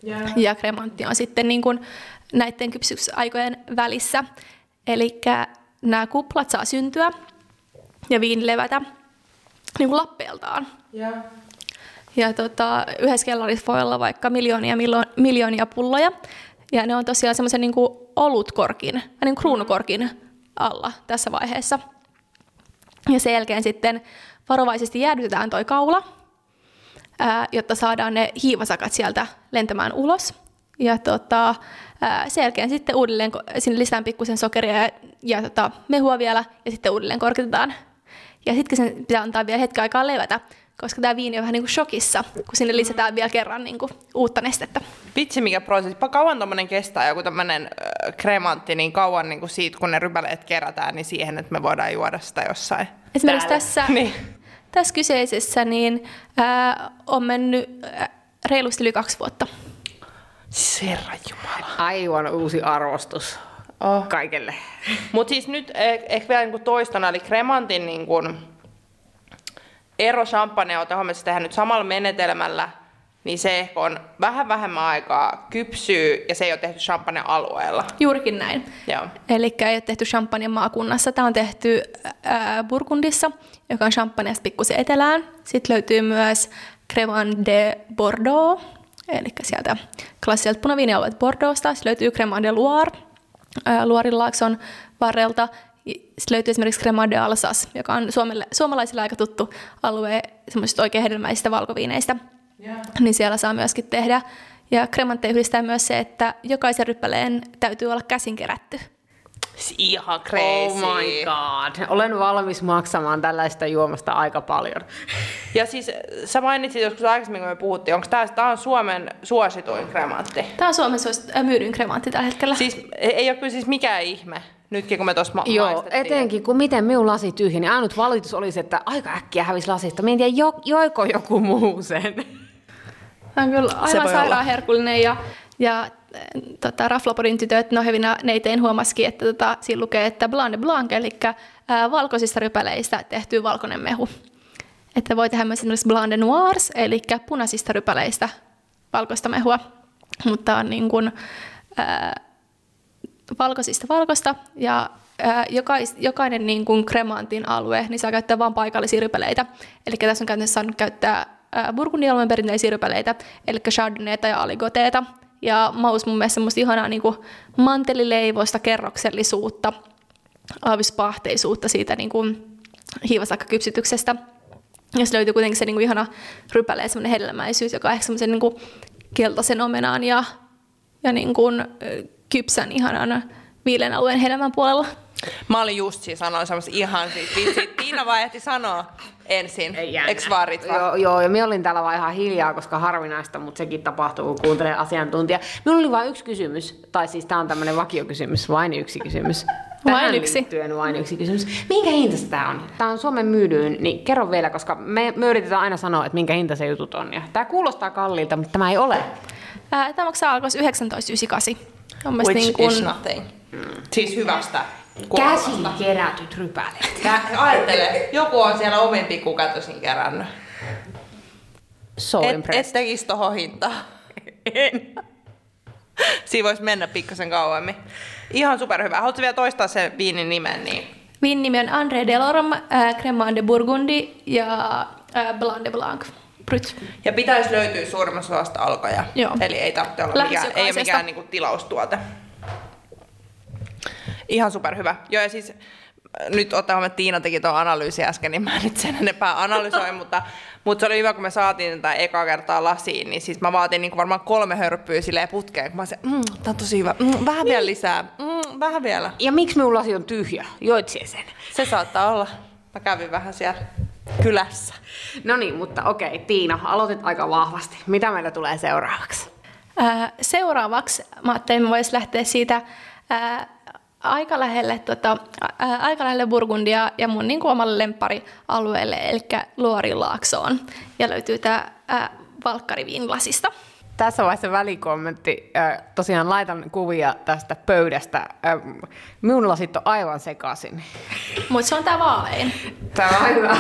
Yeah. Ja kremantti on sitten niin kuin näiden kypsyysaikojen välissä. Eli nämä kuplat saa syntyä ja viini levätä niin kuin lappeeltaan. Yeah. Ja tota, yhdessä kellarissa voi olla vaikka miljoonia, millo- miljoonia pulloja. Ja ne on tosiaan semmoisen niin kuin olutkorkin, niin kruunukorkin alla tässä vaiheessa. Ja sen jälkeen sitten varovaisesti jäädytetään toi kaula. Ää, jotta saadaan ne hiivasakat sieltä lentämään ulos. Ja tota, ää, sen jälkeen sitten uudelleen, sinne lisään pikkusen sokeria ja, ja tota, mehua vielä, ja sitten uudelleen korkitetaan. Ja sitten sen pitää antaa vielä hetken aikaa levätä, koska tämä viini on vähän niin kuin shokissa, kun sinne lisätään vielä kerran niin kuin uutta nestettä. Vitsi mikä prosessi. Kauan tuommoinen kestää joku tämmöinen äh, kremantti, niin kauan niin kuin siitä, kun ne rypäleet kerätään, niin siihen, että me voidaan juoda sitä jossain. Esimerkiksi täällä. Tässä... niin. Tässä kyseisessä niin, ää, on mennyt ää, reilusti yli kaksi vuotta. Herran jumala. Aivan uusi arvostus oh. kaikelle. Mutta siis nyt ehkä eh, vielä niinku toistana, eli kremantin niinku, ero champagnea on tähän tehdä nyt samalla menetelmällä, niin se ehkä on vähän vähemmän aikaa kypsyy ja se ei ole tehty champagnen alueella. Juurikin näin. Eli ei ole tehty champagnen maakunnassa. Tämä on tehty ää, Burgundissa, joka on champagneasta pikkusen etelään. Sitten löytyy myös Crémant de Bourgogne, eli sieltä klassiselta punaviinialueelta Bordeauxsta. Sitten löytyy Crémant de Loire, Loiren laakson varrelta. Sitten löytyy esimerkiksi Crémant de Alsace, joka on suomalaisilla aika tuttu alue semmoisista oikein hedelmäisistä valkoviineistä. Yeah. Niin siellä saa myöskin tehdä. Ja kremantteja yhdistää myös se, että jokaisen ryppäleen täytyy olla käsin kerätty. Ihan crazy. Oh my god. Olen valmis maksamaan tällaista juomasta aika paljon. Ja siis sä mainitsit joskus aikaisemmin, kun me puhuttiin, onko tää, tää on Suomen suosituin kremantti? Tää on Suomen suosituin, äh, myydyn kremantti tällä hetkellä. Siis ei ole kyllä siis mikään ihme. Nytkin kun me tuossa ma- Joo, maistettiin. Etenkin kun miten minun lasi tyhjeni. Ainut valitus olisi, että aika äkkiä hävisi lasista. Mä en tiedä, jo- joiko joku muu sen. Tämä on kyllä aivan sairaan herkullinen. Ja, ja tota, Raflapodin tytöt, no hyvinä neiteen huomasikin, että tota, siinä lukee, että Blanc de Blanc, eli ää, valkoisista rypäleistä tehty valkoinen mehu. Että voi tehdä myös esimerkiksi Blanc de Noirs, eli punaisista rypäleistä valkoista mehua. Mutta on niin kuin... Ää, valkoisista valkoista ja ää, jokais, jokainen niin kuin kremantin alue niin saa käyttää vain paikallisia rypäleitä. Eli tässä on käytännössä saanut käyttää ää, Burgundialueen perinteisiä rypäleitä, eli chardonnayta ja aligoteeta. Ja maus mun mielestä semmoista ihanaa niin kuin mantelileivoista, kerroksellisuutta, aavispahteisuutta siitä niin kuin hiivasakkakypsityksestä. Ja se löytyy kuitenkin se niin kuin ihana rypäleen semmoinen hedelmäisyys, joka on ehkä semmoisen niin kuin keltaisen omenan ja, ja niin kuin, kypsän ihanan viileän alueen hedelmän puolella. Mä olin just siis sanoin semmoisen ihan siitä vitsiin. Tiina vaan ehti sanoa ensin. Eks vaan Ritva? Joo, joo, ja mä olin täällä vaan ihan hiljaa, koska harvinaista, mutta sekin tapahtuu, kun kuuntelee asiantuntijaa. Minulla oli vain yksi kysymys, tai siis tää on tämmönen vakiokysymys, vain yksi kysymys. Tähän vain yksi. Liittyen vain yksi kysymys. Minkä hintaista tää on? Tää on Suomen myydyin, niin kerro vielä, koska me, me yritetään aina sanoa, että minkä hinta se jutut on. Ja tää kuulostaa kalliilta, mutta tämä ei ole. Ää, tämä maksaa alkois yhdeksäntoista yhdeksänkymmentäkahdeksan. Which niin kun... is nothing. Mm. Siis hyvästä kuolavasta. Käsin kerätyt rypäleet. Ajattele, joku on siellä omin pikkukätösin kerännyt. So et, impressed. Et tekisi tohon hintaan. En. Siinä voisi mennä pikkasen kauemmin. Ihan superhyvä. Haluatko vielä toistaa sen viinin nimen? Niin? Viinin nimi on André Delorm, äh, Crémant de Bourgogne ja äh, Blanc de Blanc. Brut. Ja pitäisi löytyä suurimmassa osasta alkoja. Joo. Eli ei tarvitse olla mikään, ei mikään niinku tilaustuote. Ihan superhyvä. Joo, ja siis nyt otamme, että Tiina teki tuon analyysi äsken, niin mä nyt sen enempää analysoin, mutta, mutta se oli hyvä, kun me saatiin tätä ekaa kertaa lasiin, niin siis mä vaatin niin kuin varmaan kolme hörppyä silleen putkeen, kun mä se, mmm, tää on tosi hyvä, mm, vähän vielä lisää, mm, vähän vielä. Ja miksi minun lasi on tyhjä? Joit sen. Se saattaa olla. Mä kävin vähän siellä kylässä. No niin, mutta okei, Tiina, aloitit aika vahvasti. Mitä meillä tulee seuraavaksi? Äh, seuraavaksi mä ajattelin, että voisi lähteä siitä... Äh, Aika lähelle, tota, ää, aika lähelle Burgundia ja mun niin kuin omalle lempparialueelle, eli Luorilaaksoon. Ja löytyy tää valkkariviinilasista. Tässä vaiheessa välikommentti. Tosiaan laitan kuvia tästä pöydästä. Minun lasit on aivan sekaisin. Mutta se on tää vaalein. Tää on hyvä.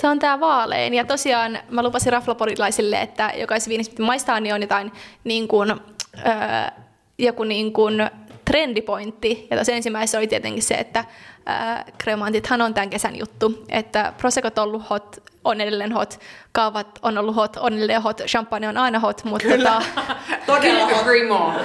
Se on tää vaalein. Ja tosiaan mä lupasin raflapodilaisille, että jokaisen viinissä pitää maistaa, niin on jotain niin kuin, ää, joku niin kuin trendipointti. Ja tosiaan ensimmäisessä oli tietenkin se, että ää, kremantithan on tämän kesän juttu. Että prosecot on ollut hot, on edelleen hot, kaavat on ollut hot, on edelleen hot, champagne on aina hot. Mutta kyllä, tota, todella hot.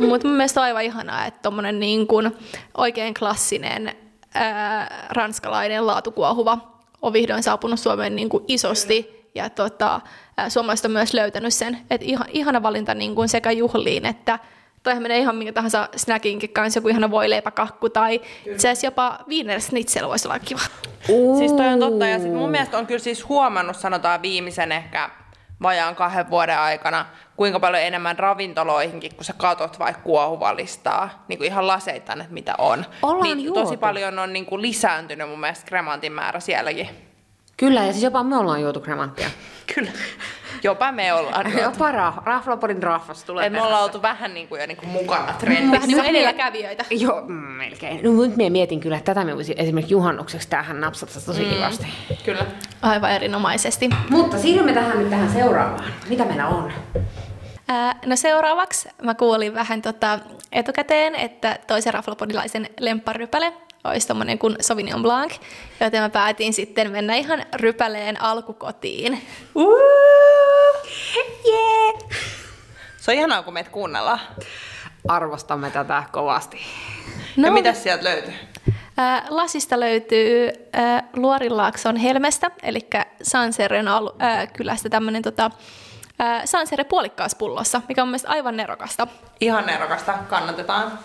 Mutta mun mielestä on aivan ihanaa, että tommonen niin kuin oikein klassinen ää, ranskalainen laatukuohuva on vihdoin saapunut Suomeen niin kuin isosti. Kyllä. Ja tota, ää, suomalaiset on myös löytänyt sen. Että ihan, ihana valinta niin kuin sekä juhliin että toihan menee ihan minkä tahansa snackinkin kanssa, joku ihana voileipäkakku tai itse asiassa jopa wienersnitzel voisi olla kiva. Ooh. Siis toi on totta, ja sit mun mielestä on kyllä siis huomannut, sanotaan viimeisen ehkä vajaan kahden vuoden aikana, kuinka paljon enemmän ravintoloihinkin, kun sä katot vaikka kuohuvalistaa, niin kuin ihan laseitaan, että mitä on. Ollaan niin juotu. Tosi paljon on niin kuin lisääntynyt mun mielestä kremantin määrä sielläkin. Kyllä, ja siis jopa me ollaan juotu kremanttia. Kyllä. Jopa me ollaan. Jopa ra- Raflapodin raffas tulee. Ei, me ollaan oltu vähän niin kuin jo niin kuin mukana trendissä. Vähän niin kuin edelläkävijöitä. Joo, melkein. No, nyt minä mietin kyllä, että tätä me voisin esimerkiksi juhannukseksi tähän napsattaa tosi mm. kivasti. Kyllä. Aivan erinomaisesti. Mutta siirrymme tähän nyt tähän seuraavaan. Mitä meillä on? Ää, no seuraavaksi mä kuulin vähän tota etukäteen, että toisen raflapodilaisen lempparypäle olisi tommonen kuin Sauvignon Blanc, joten mä päätin sitten mennä ihan rypäleen alkukotiin. Uuu! Yeah. Se on ihanaa, kun meitä kuunnellaan. Arvostamme tätä kovasti. No, ja mitä sieltä löytyy? Ää, lasista löytyy ää, Luorinlaakson helmestä, eli Sancerren alu- ää, kylästä tämmöinen tota, Sancerre puolikkaaspullossa, mikä on mielestäni aivan nerokasta. Ihan nerokasta, kannatetaan.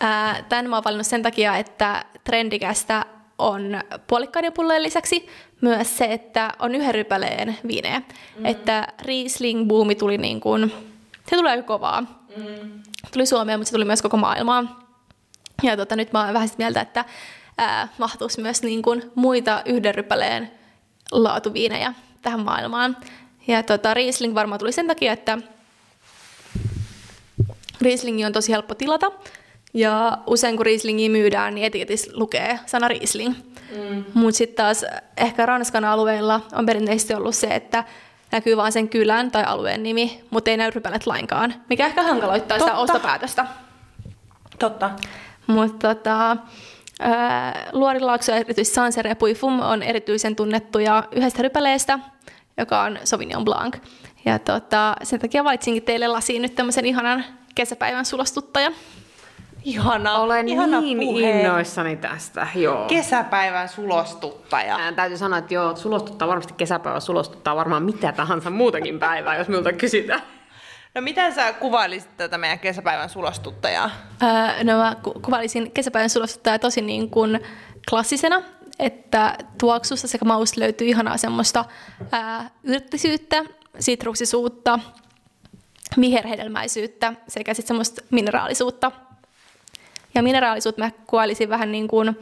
Ää, tämän mä oon valinnut sen takia, että trendikästä on puolikkaiden pullojen lisäksi myös se, että on yhden rypäleen viinejä. Mm. Että Riesling-buumi tuli niin kuin, se tulee aika kovaa. Mm. Tuli Suomeen, mutta se tuli myös koko maailmaan. Ja tota, nyt mä oon vähän sitä mieltä, että ää, mahtuisi myös niin kuin muita yhden rypäleen laatuviinejä tähän maailmaan. Ja tota, Riesling varmaan tuli sen takia, että Rieslingi on tosi helppo tilata. Ja usein kun Rieslingiä myydään, niin etiketissä lukee sana Riesling. Mm. Mutta sitten taas ehkä Ranskan alueilla on perinteisesti ollut se, että näkyy vaan sen kylän tai alueen nimi, mutta ei näy rypälet lainkaan, mikä ehkä hankaloittaa sitä ostopäätöstä. Totta. Mutta tota, Luorilaakso ja erityisesti Sancerre ja Pouilly-Fumé on erityisen tunnettuja yhdestä rypäleestä, joka on Sauvignon Blanc. Ja tota, sen takia valitsinkin teille lasiin nyt tämmöisen ihanan kesäpäivän sulostuttajan. Ihana, olen ihana niin puheen. Innoissani tästä. Joo. Kesäpäivän sulostuttaja. Ää, täytyy sanoa, että joo, sulostuttaa varmasti kesäpäivä, sulostuttaa varmaan mitä tahansa muutakin päivää, jos minulta kysytään. No miten sä kuvailisit tätä meidän kesäpäivän sulostuttajaa? Öö, no mä ku- kuvailisin kesäpäivän sulostuttajaa tosi niin kuin klassisena, että tuoksussa sekä mausta löytyy ihanaa semmoista ää, yrttisyyttä, sitruksisuutta, viherhedelmäisyyttä sekä sitten semmoista mineraalisuutta. Ja mineraalisuutta mä kuvailisin vähän niin kuin,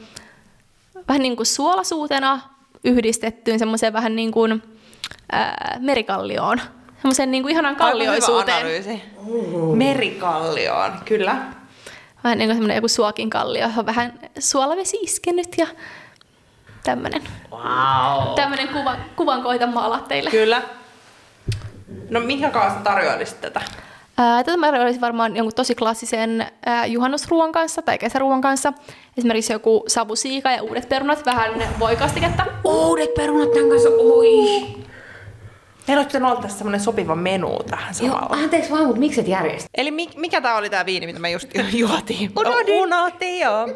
vähän niin kuin suolaisuutena yhdistettyyn semmoiseen vähän niin kuin ää, merikallioon. Semmoiseen niin kuin ihanan kallioisuuteen. Aivan hyvä analyysi. Merikallioon, kyllä. Vähän niin kuin semmoinen joku suokin kallio, johon vähän suolavesi iskenyt ja tämmöinen. Wow. Tämmöinen kuva, kuvan koitan maalaa teille. Kyllä. No minkä kanssa tarjoilisit tätä? Tätä mä olisi varmaan jonkun tosi klassisen juhannusruoan kanssa tai kesäruoan kanssa. Esimerkiksi joku savusiika ja uudet perunat, vähän voikastiketta. Uudet perunat tämän kanssa, oi! Meillä olisi pitänyt olla tässä semmoinen sopiva menu tähän samalla. Joo, anteeksi vaan, mutta miksi et järjestä? Eli mikä tämä oli tämä viini, mitä me just juotiin? Unohdin. Unohdin, joo.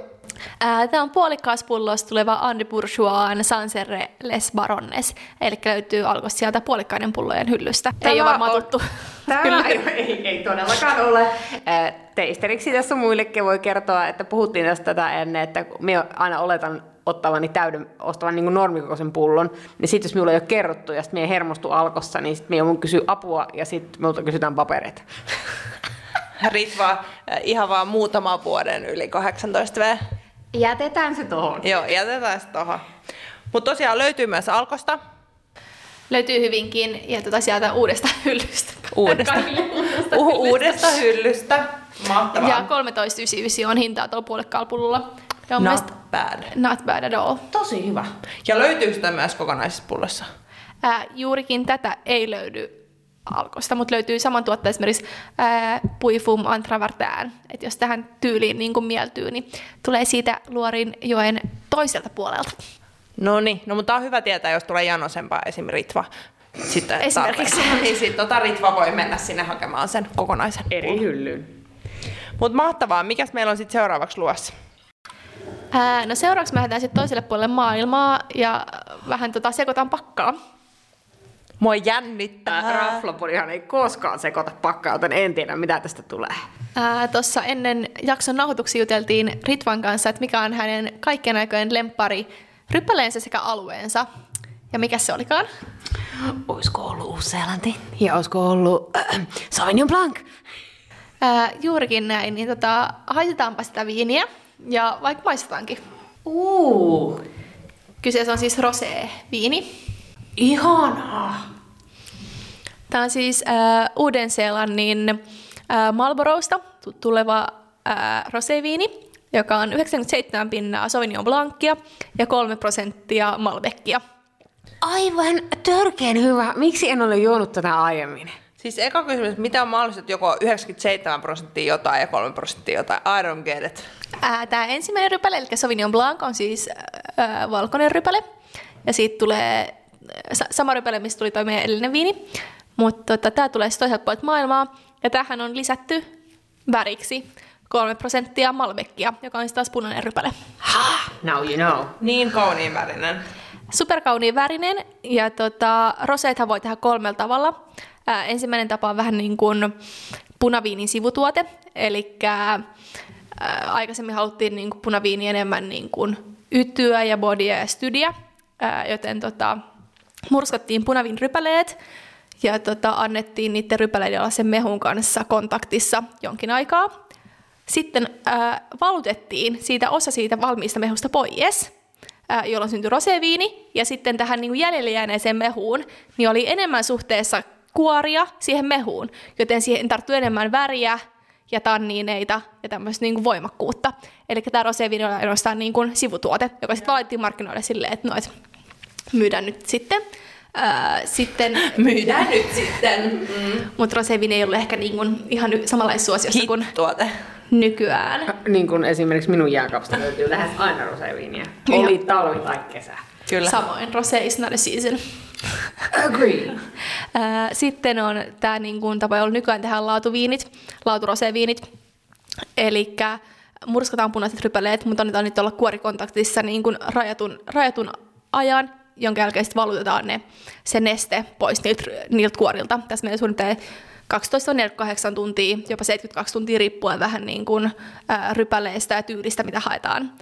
Tämä on puolikkaas pullosta tuleva Andy Bourgeois'n Sancerre Les Baronnes. Eli löytyy alkoista sieltä puolikkaiden pullojen hyllystä. Tämä ei ole varmaan on... tuttu. Tämä ei, ei, ei todellakaan ole. Teisteriksi tässä muillekin voi kertoa, että puhuttiin tästä tätä ennen, että minä aina oletan ottavani täyden, ostavan niin kuin normikokoisen pullon, niin sitten jos minulla ei ole kerrottu ja sitten minä hermostun alkossa, niin sitten minä mun kysyy apua ja sitten minulta kysytään papereita. Ritva, ihan vaan muutama vuoden yli kahdeksantoista vuotta. Jätetään se tohon. Joo, jätetään se tohon. Mutta tosiaan löytyy myös alkosta. Löytyy hyvinkin ja tuota sieltä uudesta hyllystä. Uudesta, uudesta, U- uudesta hyllystä. Mahtavaa. Ja kolmetoista pilkku yhdeksänkymmentäyhdeksän on hintaa tuolla puolikkalpulolla. Not mest... bad. Not bad at all. Tosi hyvä. Ja löytyykö sitä myös kokonaisessa pullossa? Ää, juurikin tätä ei löydy alkosta, mutta löytyy saman tuotteen esimerkiksi Pouilly-Fumé Antravertään. Että jos tähän tyyliin niin kuin mieltyy, niin tulee siitä Luorin joen toiselta puolelta. Noniin. No mutta on hyvä tietää, jos tulee janosempaa esim. Ritva. Sitten esimerkiksi. Niin sit tota Ritva voi mennä sinne hakemaan sen kokonaisen eri pullon. Hyllyyn. Mutta mahtavaa. Mikäs meillä on sitten seuraavaksi luossa? Ää, no seuraavaksi me lähdetään sitten toiselle puolelle maailmaa ja vähän tota sekoitan pakkaa. Mua jännittää. Raflapodihan ei koskaan sekoita pakkaa, joten en tiedä mitä tästä tulee. Tuossa ennen jakson nauhoituksia juteltiin Ritvan kanssa, että mikä on hänen kaikkien aikojen lemppari ryppäleensä sekä alueensa. Ja mikä se olikaan? Olisiko ollut Uusi-Seelanti ja olisiko ollut äh, Sauvignon Blanc? Ää, juurikin näin, niin tota, haistetaanpa sitä viiniä. Ja vaikka maistetaankin. Uuu. Kyseessä on siis rosé-viini. Ihanaa. Tämä on siis äh, Uuden-Seelannin äh, Marlborosta tuleva äh, rosé-viini, joka on yhdeksänkymmentäseitsemän pinnaa Sauvignon Blancia ja kolme prosenttia Malbecia. Aivan törkeen hyvä. Miksi en ole juonut tätä aiemmin? Siis eka kysymys, mitä on mahdollista, että joko yhdeksänkymmentäseitsemän prosenttia jotain ja kolme prosenttia jotain? I don't get it. Ää, tää ensimmäinen rypäle, eli Sauvignon Blanc, on siis ää, valkoinen rypäle. Ja siitä tulee sa- sama rypäle, mistä tuli toi meidän edellinen viini. Mutta tota, tää tulee siis toiselta puolelta maailmaa. Ja tähän on lisätty väriksi kolme prosenttia Malbecia, joka on siis taas punainen rypäle. Ha! Now you know. Niin kauniin värinen. Superkauniin värinen. Ja tota, roseethan voi tehdä kolmella tavalla. Ää, ensimmäinen tapa on vähän niin kuin punaviinin sivutuote, eli aikaisemmin haluttiin niin kuin punaviini enemmän niin kuin ytyä ja bodia ja stydiä, ää, joten tota, murskattiin punaviinirypäleet ja tota, annettiin niiden rypäleiden olla sen mehun kanssa kontaktissa jonkin aikaa. Sitten ää, valutettiin siitä osa siitä valmiista mehusta pois, jolloin syntyi roseviini, ja sitten tähän niin kuin jäljelle jääneeseen mehuun niin oli enemmän suhteessa kuoria siihen mehuun, joten siihen tarttuu enemmän väriä ja tanniineita ja tämmöistä niin kuin voimakkuutta. Eli tämä roseviini on ainoastaan niin kuin sivutuote, joka sitten valittiin markkinoille silleen, että noit myydään nyt sitten. Ää, sitten myydään nyt sitten. Mm. Mutta roseviini ei ole ehkä niin kuin ihan ny- samanlaisessa suosiossa kuin tuote nykyään. Niin kuin esimerkiksi minun jääkaapista löytyy lähes aina roseviiniä. Oli talvi tai kesä. Kyllä. Samoin, rosé is not a season. Agree. Sitten on tämä niin kuin tapa, jolla nykyään tehdään laatuviinit, laaturoseviinit. Eli murskataan punaiset rypäleet, mutta annetaan nyt olla kuorikontaktissa niin kuin rajatun, rajatun ajan, jonka jälkeen sitten valutetaan ne, se neste pois niiltä, niiltä kuorilta. Tässä meillä suunnittelee kaksitoista neljäkymmentäkahdeksan tuntia, jopa seitsemänkymmentäkaksi tuntia riippuen vähän niin kuin, ää, rypäleistä ja tyylistä, mitä haetaan.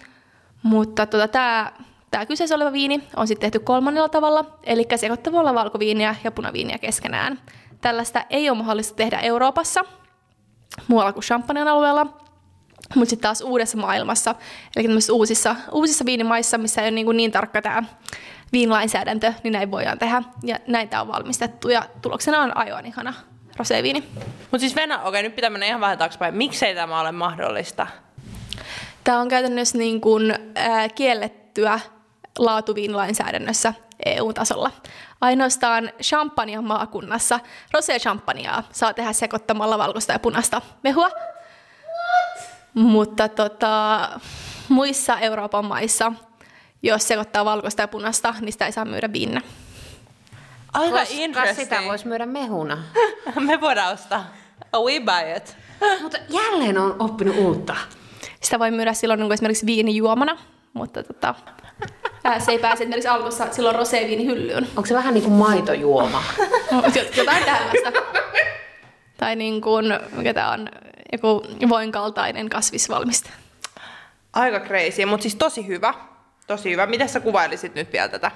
Mutta tota, tämä... Tämä kyseessä oleva viini on sitten tehty kolmannella tavalla, eli sekoittavalla valkoviiniä ja punaviiniä keskenään. Tällaista ei ole mahdollista tehdä Euroopassa, muualla kuin Champagnen alueella, mutta sitten taas uudessa maailmassa, eli uusissa, uusissa viinimaissa, missä ei ole niin, kuin niin tarkka tämä viinilainsäädäntö, niin näin voidaan tehdä. Ja näin tämä on valmistettu, ja tuloksena on aivan ihana roseviini. Mutta siis Venä, okei, nyt pitää mennä ihan vähän taaksepäin. Miksei tämä ole mahdollista? Tämä on käytännössä niin kuin, äh, kiellettyä laatuviinilainsäädännössä E U-tasolla. Ainoastaan Champagnen maakunnassa rosé-champagnea saa tehdä sekoittamalla valkoista ja punaista mehua. What? Mutta tota, muissa Euroopan maissa, jos sekoittaa valkoista ja punaista, niin sitä ei saa myydä viinä. Aika Kos, interesting. Sitä voisi myydä mehuna. Me voidaan ostaa. We buy it. Mutta jälleen on oppinut uutta. Sitä voi myydä silloin niin esimerkiksi viinijuomana, mutta tota, se ei pääse esimerkiksi alkossa silloin roseviinihyllyyn. Onko se vähän niin kuin maitojuoma? Jotain tällaista. Tai niin kuin, mikä tämä on, joku voin kaltainen kasvisvalmiste. Aika crazy, mutta siis tosi hyvä. Tosi hyvä. Miten sä kuvailisit nyt vielä tätä?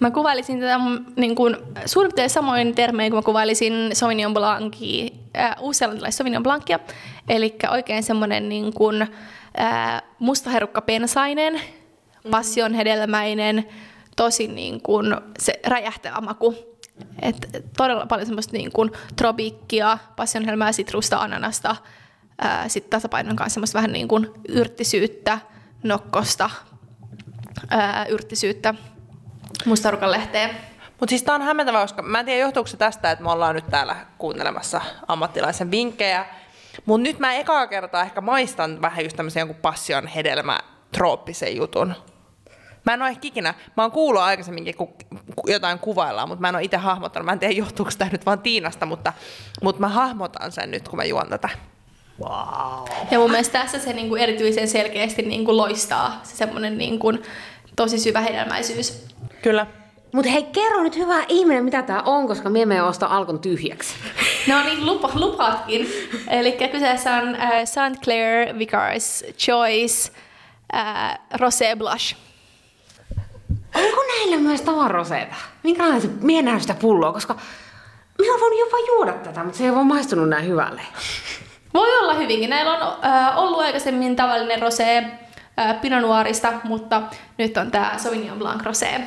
Mä kuvailisin tätä niin kuin, suurin piirtein samoin termein, kun mä kuvailisin Sauvignon Blancia, äh, uusselantilaista Sauvignon Blancia. Eli oikein semmoinen niin kuin, äh, mustaherukka pensainen, passionhedelmäinen, tosi niin kuin, se räjähtävä maku. Et, todella paljon semmoista niin kuin, tropiikkia, passionhedelmää, sitrusta, ananasta. Äh, Sitten tasapainon kanssa semmoista vähän niin kuin, yrttisyyttä, nokkosta, äh, yrttisyyttä. Mustarukan lehteen. Mutta siis tää on hämmentävää, koska mä en tiedä johtuuko se tästä, että me ollaan nyt täällä kuuntelemassa ammattilaisen vinkkejä. Mut nyt mä ekaa kertaa ehkä maistan vähän just tämmösen jonkun passion hedelmä trooppisen jutun. Mä en oo ehkä ikinä, mä oon kuullut aikaisemminkin kun jotain kuvaillaan, mutta mä en oo itse hahmottanut. Mä en tiedä johtuuko tää nyt vaan Tiinasta, mutta, mutta mä hahmotan sen nyt kun mä juon tätä. Wow. Ja mun mielestä tässä se niinku erityisen selkeästi niinku loistaa se semmonen niinku tosi syvä hedelmäisyys. Kyllä. Mutta hei, kerro nyt hyvä ihminen, mitä tää on, koska mie me ostaa Alkon tyhjäksi. No niin, lupa, lupaatkin. Elikkä kyseessä on äh, Saint Clair, Vicar's Choice, äh, Rosé Blush. Onko näillä myös tavaroseita? Minkälaista? Mie en nähnyt sitä pulloa, koska mie on voinut jopa juoda tätä, mutta se ei ole maistunut näin hyvälle. Voi olla hyvinkin. Näillä on äh, ollut aikaisemmin tavallinen rosé Pinot Noirista, mutta nyt on tää Sauvignon Blanc Rosé,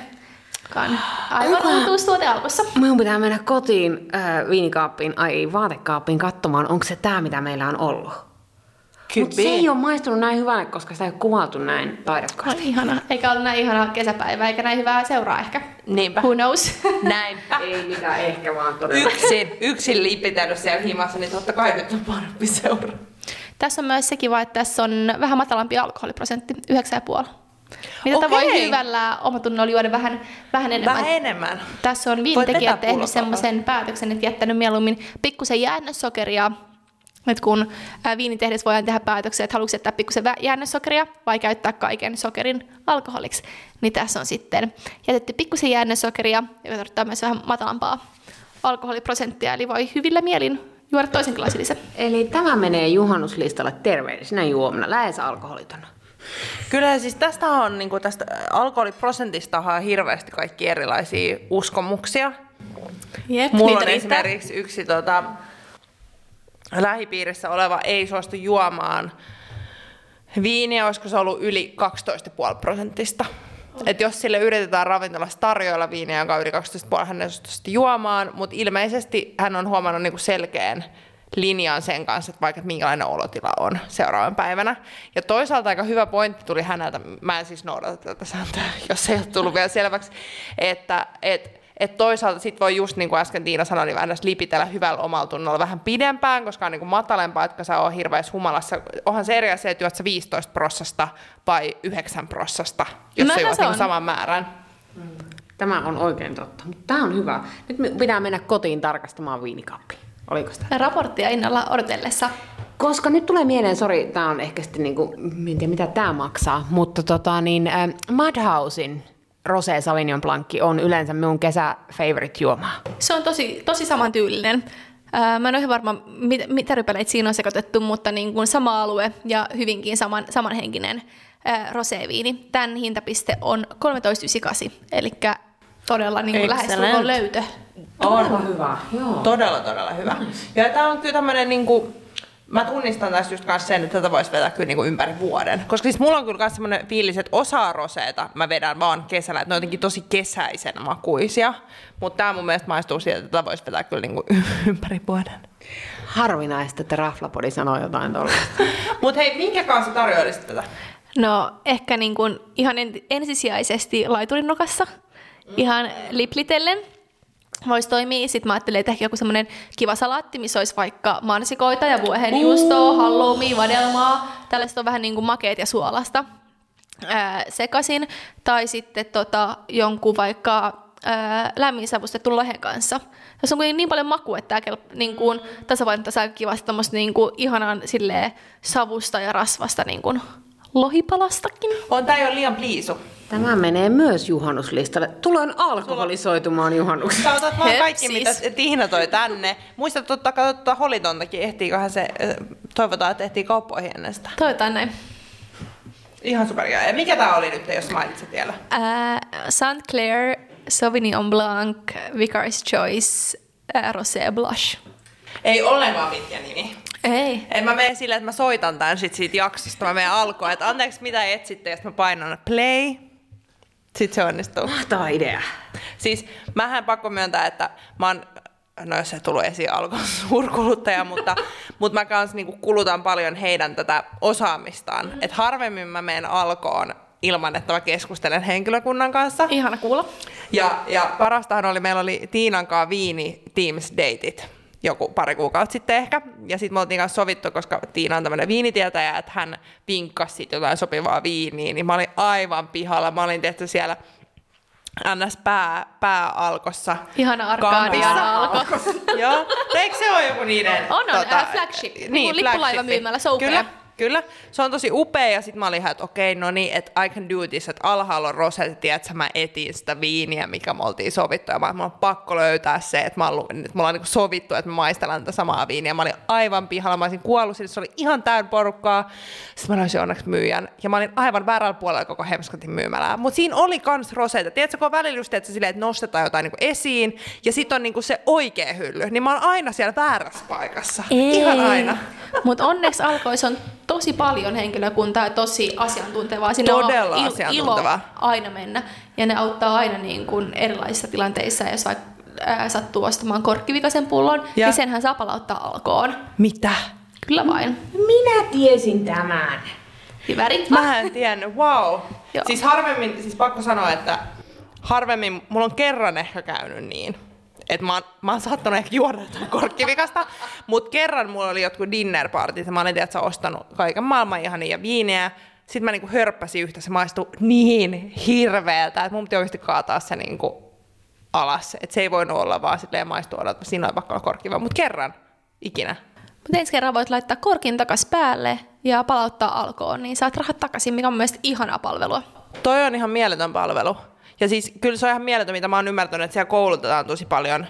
joka on aivan uutuus tuote Alkossa. Minun pitää mennä kotiin äh, viinikaappiin, ai vaatekaappiin katsomaan, onko se tää, mitä meillä on ollut. Mutta se ei ole maistunut näin hyvälle, koska sitä ei ole kuvailtu näin taidokkaasti. Ihana. Eikä ollut näin ihanaa kesäpäivää, eikä näin hyvää seuraa ehkä. Niinpä. Who knows? Näinpä. Ei mitään ehkä, vaan todella. Yksin, yksin liipitänyt siellä himassa, niin totta kai nyt on parempi seuraa. Tässä on myös se kiva, että tässä on vähän matalampi alkoholiprosentti, yhdeksän pilkku viisi. Mitä tämä voi hyvällä omatunnolla juoda vähän, vähän enemmän. Vähän enemmän. Tässä on viintekijä tehnyt semmoisen päätöksen, että jättänyt mieluummin pikkusen jäännössokeria. Nyt kun viinitehdessä voidaan tehdä päätöksiä, että haluatko jättää pikkusen jäännössokeria vai käyttää kaiken sokerin alkoholiksi, niin tässä on sitten jätetty pikkusen jäännössokeria, joka tarkoittaa myös vähän matalampaa alkoholiprosenttia, eli voi hyvillä mielin juoda toisen klassillisen. Eli tämä menee juhannuslistalle terveellisenä juomana, lähes alkoholitona. Kyllä, siis tästä on niin kuin tästä alkoholiprosentista on hirveästi kaikki erilaisia uskomuksia. Jep, mulla on riittää. Esimerkiksi yksi tota, lähipiirissä oleva ei suostu juomaan viiniä, olisiko se ollut yli kaksitoista pilkku viisi prosenttista. Et jos sille yritetään ravintolassa tarjoilla viiniä, jonka on yli kaksitoista pilkku viisi, hän ei suostu juomaan, mutta ilmeisesti hän on huomannut niinku selkeän linjan sen kanssa, että vaikka minkälainen olotila on seuraavan päivänä. Ja toisaalta aika hyvä pointti tuli häneltä, mä en siis noudata tätä sääntöä, jos ei ole tullut vielä selväksi, että et, et toisaalta sit voi just niin kuin äsken Tiina sanoi, niin vähän lipitellä hyvällä omalla tunnolla vähän pidempään, koska on niin kuin matalempaa, etkä sä oot hirveässä humalassa. Onhan se eri asia, että juot sä viisitoista prossasta vai yhdeksän prossasta, jos no, sä juot niin saman määrän. Tämä on oikein totta, mutta tämä on hyvä. Nyt pitää mennä kotiin tarkastamaan viinikaappiin. Oliko sitä? Raporttia innolla odotellessa. Koska nyt tulee mieleen, sori, tämä on ehkä sitten, niin kuin, en tiedä mitä tämä maksaa, mutta tota, niin, äh, Madhousen Rosé Sauvignon Blancki on yleensä minun kesä-favorite-juomaa. Se on tosi, tosi samantyylinen. Äh, mä en ole varma, mit, mitä rypäleitä siinä on sekoitettu, mutta niin kuin sama alue ja hyvinkin saman, samanhenkinen äh, roséviini. Tämän hintapiste on kolmetoista pilkku yhdeksänkymmentäkahdeksan, eli todella niin lähestulkoon löytö. Todella on hyvä. Joo. Todella, todella hyvä. Ja tää on kyllä tämmönen niinku, mä tunnistan tässä just kanssa sen, että tätä voisi vetää kyllä niinku ympäri vuoden. Koska siis mulla on kyllä myös semmoinen fiilis, että osaa roseita mä vedän vaan kesällä, että ne on jotenkin tosi kesäisen makuisia. Mutta tää mun mielestä maistuu siitä, että tätä voisi vetää kyllä niinku ympäri vuoden. Harvinaista, että Raflapodi sanoo jotain tollaista. Mut hei, minkä kanssa tarjoilisit tätä? No ehkä niinku ihan ensisijaisesti laiturinnokassa. Ihan liplitellen voisi toimia. Sitten mä ajattelin, että ehkä joku semmoinen kiva salaatti, missä olisi vaikka mansikoita ja vuohenjuustoa, halloumia, vadelmaa. Tällaiset on vähän niin kuin makeet ja suolasta ää, sekaisin. Tai sitten tota, jonkun vaikka ää, lämmin savustettu lohen kanssa. Tässä on kuitenkin niin paljon makua, että tämä niin kuin tasapainottaa saa kivasti tommoista niin kuin ihanan silleen savusta ja rasvasta niin kuin lohipalastakin. On tää jo liian pliisu. Tämä menee myös juhannuslistalle. Tulen alkoholisoitumaan juhannuksessa. Sä otat vaan kaikki, mitä Tiina toi tänne. Muista totta kai ottaa holitontakin. Ehtiiköhän se, toivotaan, että ehtii kauppoihin ennestä. Toivotaan näin. Ihan superkää. Mikä tää oli nyt, jos mainitsit vielä? Uh, Saint Clair, Sauvignon Blanc, Vicar's Choice, uh, Rosé Blush. Ei ollenkaan pitkä nimi. Ei. En mä mene sillä, että mä soitan tän sit siitä jaksosta. Mä menen alkoon, että anteeksi, mitä etsitte, jos mä painan play. Sitten se onnistuu. Mahtava idea. Siis mähän pakko myöntää, että mä oon, no jos se tullut esiin alkoon suurkuluttaja, mutta, mutta mä kans niinku kulutan paljon heidän tätä osaamistaan. Mm-hmm. Että harvemmin mä menen alkoon ilman, että mä keskustelen henkilökunnan kanssa. Ihana kuulla. Ja, ja parastahan oli, meillä oli Tiinan kanssa viini Teams Dateit. Joku pari kuukautta sitten ehkä. Ja sitten me oltiin kanssa sovittu, koska Tiina on tämmöinen viinitietäjä, että hän vinkkasi sit jotain sopivaa viiniä. Niin mä olin aivan pihalla. Mä olin tehty siellä ns. Pää, pääalkossa. Ihana arkaaniana alko. Joo. Eikö se ole joku niiden? On, on. Tota, äh, flagship. Niin, lippulaiva myymällä. Se on upea. Kyllä, kyllä. Se on tosi upea. Ja sitten mä olin ihan, että okei, okay, no niin, että I can do this. Että alhaalla on rosetti. Tiedätkö, mä etin sitä viiniä, mikä me oltiin sovittu. Ja mä, mä olin pakko löytää se, että mä olin, nyt me ollaan niin sovittu, että me maistellaan tätä samaa viiniä. Mä olin aivan pihalla. Mä olisin kuollut sinne. Se oli ihan täynnä porukkaa. Sitten mä löysin onneksi myyjän. Ja mä olin aivan väärällä puolella koko Hemskotin myymälää. Mutta siinä oli kans roseita. Tiedätkö, kun on välillä just teet, silleen, että nostetaan jotain niin esiin. Ja sit on niin se oikea hylly. Niin mä oon aina siellä väärässä paikassa. Ei. Ihan aina. Mutta onneksi alkois on tosi paljon henkilökuntaa, tosi asiantuntevaa. Siinä todella on il- asiantuntevaa. Ilo aina mennä. Ja ne auttaa aina niin kuin erilaisissa tilanteissa. Jos vaikka ää, sattuu ostamaan korkkivikaisen pullon, ja. niin senhän saa palauttaa alkoon. Mitä? Kyllä vain. Minä tiesin tämän. Hiväri. Mä en tiennyt. Wow. Siis harvemmin, siis pakko sanoa, että harvemmin, mulla on kerran ehkä käynyt niin. Et mä, oon, mä oon saattanut ehkä juoda jotain korkkivikasta, mutta kerran mulla oli jotkut dinnerpartit ja mä olin tiedätkö ostanut kaiken maailman ihania viineä. Sitten mä niinku hörppäsin yhtä, se maistui niin hirveältä, että mun piti oikeasti kaataa se niinku alas. Et se ei voinut olla vaan silleen maistua odottaa, siinä oli pakko olla korkkiva, mutta kerran ikinä. Mutta ensi kerran voit laittaa korkin takas päälle ja palauttaa alkoon, niin saat rahat takaisin, mikä on mielestäni ihanaa palvelua. Toi on ihan mieletön palvelu. Ja siis kyllä se on ihan mieletön, mitä mä oon ymmärtänyt, että siellä koulutetaan tosi paljon.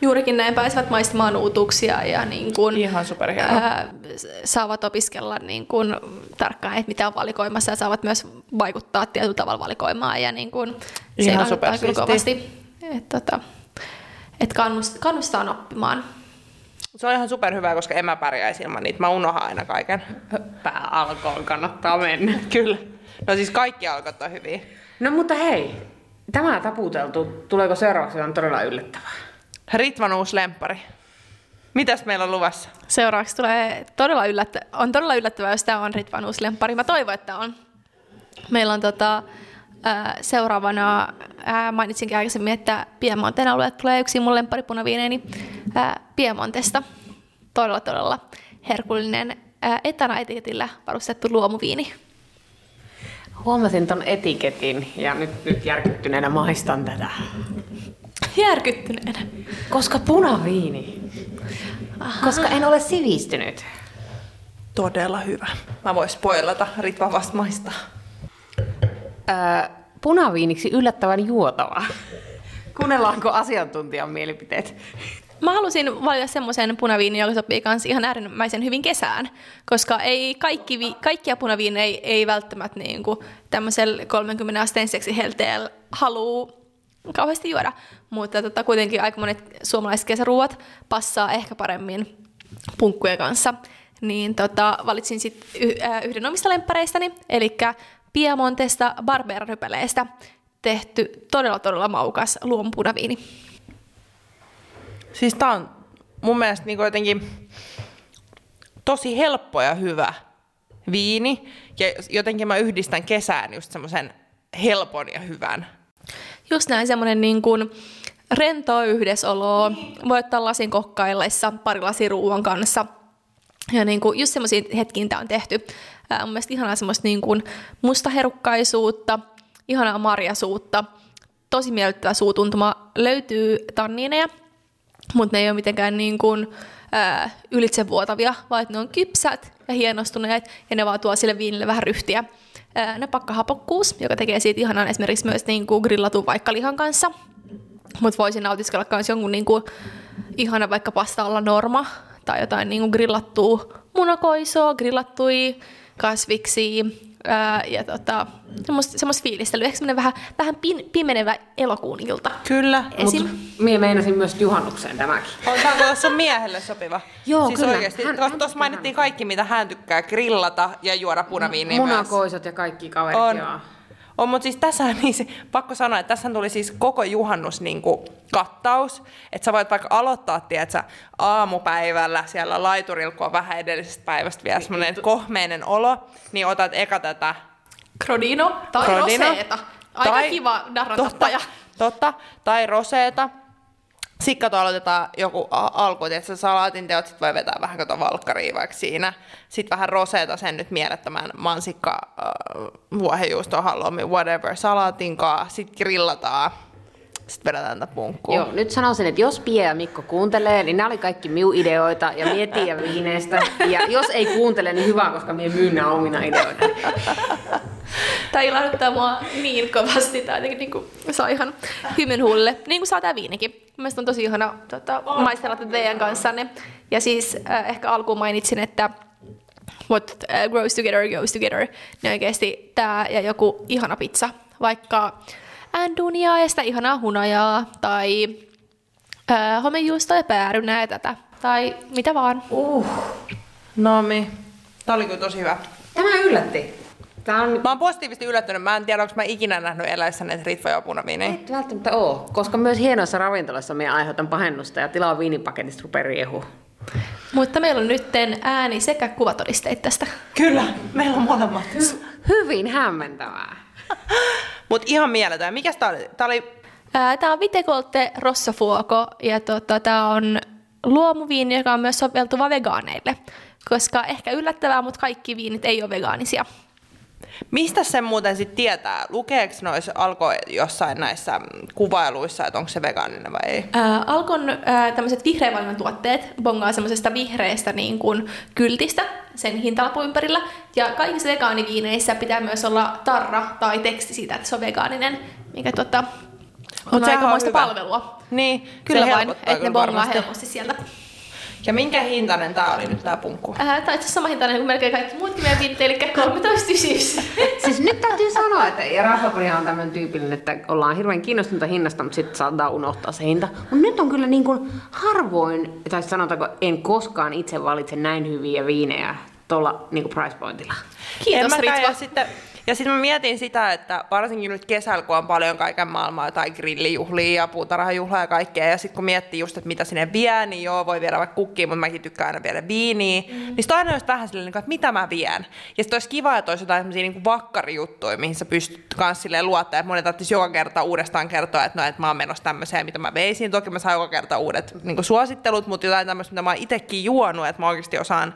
Juurikin näin pääsevät maistamaan uutuuksia ja niin kun, ihan ää, saavat opiskella niin kun, tarkkaan, että mitä on valikoimassa ja saavat myös vaikuttaa tietyllä tavalla valikoimaan. Ja niin kun, se ihan supersisti. Kovasti, että tota, et kannust, kannustaan oppimaan. Se on ihan superhyvää, koska en mä pärjäisi ilman niitä. Mä unohan aina kaiken. Pääalkoon kannattaa mennä. Kyllä. No siis kaikki alkot on hyviä. No mutta hei, tämä taputeltu. Tuleeko seuraavaksi? Se on todella yllättävää. Ritvan uusi lemppari. Mitäs meillä on luvassa? Seuraavaksi tulee todella yllättä- on todella yllättävää, jos tämä on Ritvan uusi lemppari. Mä toivon, että on. Meillä on tota, ää, seuraavana, ää, mainitsinkin aikaisemmin, että Piemonten alueelle tulee yksi mun lempparipunaviineeni ää, Piemontesta. Todella, todella herkullinen ää, etanaetiketillä varustettu luomuviini. Huomasin ton etiketin ja nyt, nyt järkyttyneenä maistan tätä. Järkyttyneenä? Koska punaviini. Aha. Koska en ole sivistynyt. Todella hyvä. Mä vois spoilata, Ritva vasta maistaa. Öö, punaviiniksi yllättävän juotava. Kuunnellaanko asiantuntijan mielipiteet? Mä halusin valita semmoisen punaviinin, joka sopii kans ihan äärimmäisen hyvin kesään, koska ei kaikki vi- kaikkia punaviinejä ei, ei välttämättä niinku tämmöisellä kolmeenkymmeneen asteen seksihelteellä haluu kauheasti juoda, mutta tota, kuitenkin aika monet suomalaiset kesäruuat passaa ehkä paremmin punkkujen kanssa. Niin tota, valitsin sit yhden omista lemppäreistäni, eli Piemontesta Barbera-rypäleestä tehty todella todella maukas luomupunaviini. Siis tää on mun mielestä niin jotenkin tosi helppo ja hyvä viini. Ja jotenkin mä yhdistän kesään just semmoisen helpon ja hyvän. Just näin, semmoinen niin kuin rentoa yhdessäoloa. Niin. Voi ottaa lasin kokkaillessa, pari lasin ruuan kanssa. Ja niin kuin just semmoisiin hetkiin tää on tehty. Ää, mun mielestä ihanaa semmoista niin kuin mustaherukkaisuutta, ihanaa marjasuutta. tosi miellyttävä suutuntuma. Löytyy tannineja, mutta ne ei ole mitenkään niin kuin, ää, ylitsevuotavia, vaan ne on kypsät ja hienostuneet, ja ne vaan tuo sille viinille vähän ryhtiä. Ää, ne pakkahapokkuus, joka tekee siitä ihanan esimerkiksi myös niin kuin grillatun vaikka lihan kanssa. Mutta voisin nautiskella myös jonkun niin kuin ihana vaikka pasta alla norma, tai jotain niin kuin grillattua munakoisoa, grillattui kasviksia ää, ja tota, semmoista fiilistelyä. Ehkä semmoinen vähän, vähän pin, pimenevä elokuun ilta. Kyllä, mutta minä meinasin myös juhannukseen tämäkin. On tämä sun miehelle sopiva. Joo, siis kyllä. Oikeasti, hän, tuossa hän mainittiin kaikki, mitä hän tykkää grillata ja juoda punaviiniä myös. Munakoisot ja kaikki kaverit, on. Joo. On, mutta siis tässä niin se, pakko sanoa, että tässä tuli siis koko juhannus niin kuin kattaus, että sä voit vaikka aloittaa, tiedätkö, aamupäivällä siellä laiturilla, kun on vähän edellisestä päivästä vielä semmoinen kohmeinen olo, niin otat eka tätä Crodino tai Crodino, roseeta. Aika tai, kiva narrantattaja. Totta, totta, tai roseeta. Sitten kato, aloitetaan joku alku, että salaatin teot, sit voi vetää vähän kato valkkariin vaikka siinä. Sitten vähän roseeta sen nyt mielettömän mansikka, äh, vuohenjuusto, halloumi, whatever, salaatinkaa. Sitten grillataan, sitten vedetään tätä punkkuun. Joo, nyt sanoisin, että jos Pia ja Mikko kuuntelee, niin nämä oli kaikki miu ideoita ja mietin ja viineistä. Ja jos ei kuuntele, niin hyvä, koska minä myyn nämä omina ideoina. Tämä ilahduttaa mua niin kovasti. Tämä niin kuin saa ihan hymyn huulille, niin kuin saa tämä viinikin. Mielestäni on tosi ihana tota, maistella tätä teidän kanssanne. Ja siis äh, ehkä alkuun mainitsin, että what uh, grows together goes together. Niin oikeasti tämä ja joku ihana pizza. Vaikka anduniaa ja sitä ihanaa hunajaa. Tai äh, homejuustoa ja päärynää ja tätä. Tai mitä vaan. Uh, Nami. Tämä oli kyllä tosi hyvä. Tämä yllätti. On... Mä oon positiivisesti yllättynyt. Mä en tiedä, onko mä ikinä nähnyt eläessä näitä ritvoja punaviiniä. Ei välttämättä oo, koska myös hienoissa ravintolassa me aiheutan pahennusta ja tilaa viinipaketista rupeaa riehua. Mutta meillä on nyt ääni sekä kuvatodisteet tästä. Kyllä, meillä on molemmat. Hy- hyvin hämmentävää. Mut ihan mieletön. Mikäs tää oli? Tää oli... Ää, tää on Vitecolte Rossofuoco ja tota, tää on luomuviini, joka on myös soveltuva vegaaneille. Koska ehkä yllättävää, mutta kaikki viinit ei ole vegaanisia. Mistä sen muuten sitten tietää? Lukeeko noissa Alko jossain näissä kuvailuissa, että onko se vegaaninen vai ei? Ää, Alkon ää, tämmöiset vihreän valinnan tuotteet bongaa semmoisesta vihreästä niin kuin kyltistä sen hintalapun ympärillä. Ja kaikissa vegaaniviineissä pitää myös olla tarra tai teksti siitä, että se on vegaaninen, mikä tota, on aikamoista palvelua. Niin, kyllä vain, että ne bongaa helposti sieltä. Ja minkä hintainen tää oli nyt tää punkku? Äh, tää on itse asiassa sama hintainen kuin melkein kaikki muutkin meidän viinit, eli kolmetoista yhdeksänkymmentäyhdeksän. Siis nyt täytyy sanoa, että Raflapodihan on tämmöinen tyypillinen, että ollaan hirveän kiinnostunta hinnasta, mutta sitten saadaan unohtaa se hinta. Mutta nyt on kyllä niin kuin harvoin, tai sanotaanko en koskaan itse valitse näin hyviä viinejä tuolla niin kuin price pointilla. Kiitos Ritva. Ja sitten mä mietin sitä, että varsinkin nyt kesällä, kun on paljon kaiken maailmaa, jotain grillijuhlia ja puutarhajuhlaa ja kaikkea, ja sitten kun miettii just, että mitä sinne vie, niin joo, voi viedä vaikka kukkiin, mutta mäkin tykkään aina viedä viiniä, mm. niin sitten aina olisi vähän silleen, että mitä mä vien. Ja sitten olisi kiva, että olisi jotain sellaisia niin kuin vakkarijuttuja, mihin sä pystyt myös silleen luottaa, että mun ei tarvitsisi joka kerta uudestaan kertoa, että no, että mä oon menossa tämmöiseen, mitä mä veisin. Toki mä saan joka kerta uudet niin kuin suosittelut, mutta jotain tämmöistä, mitä mä oon itsekin juonut, että mä oikeasti osaan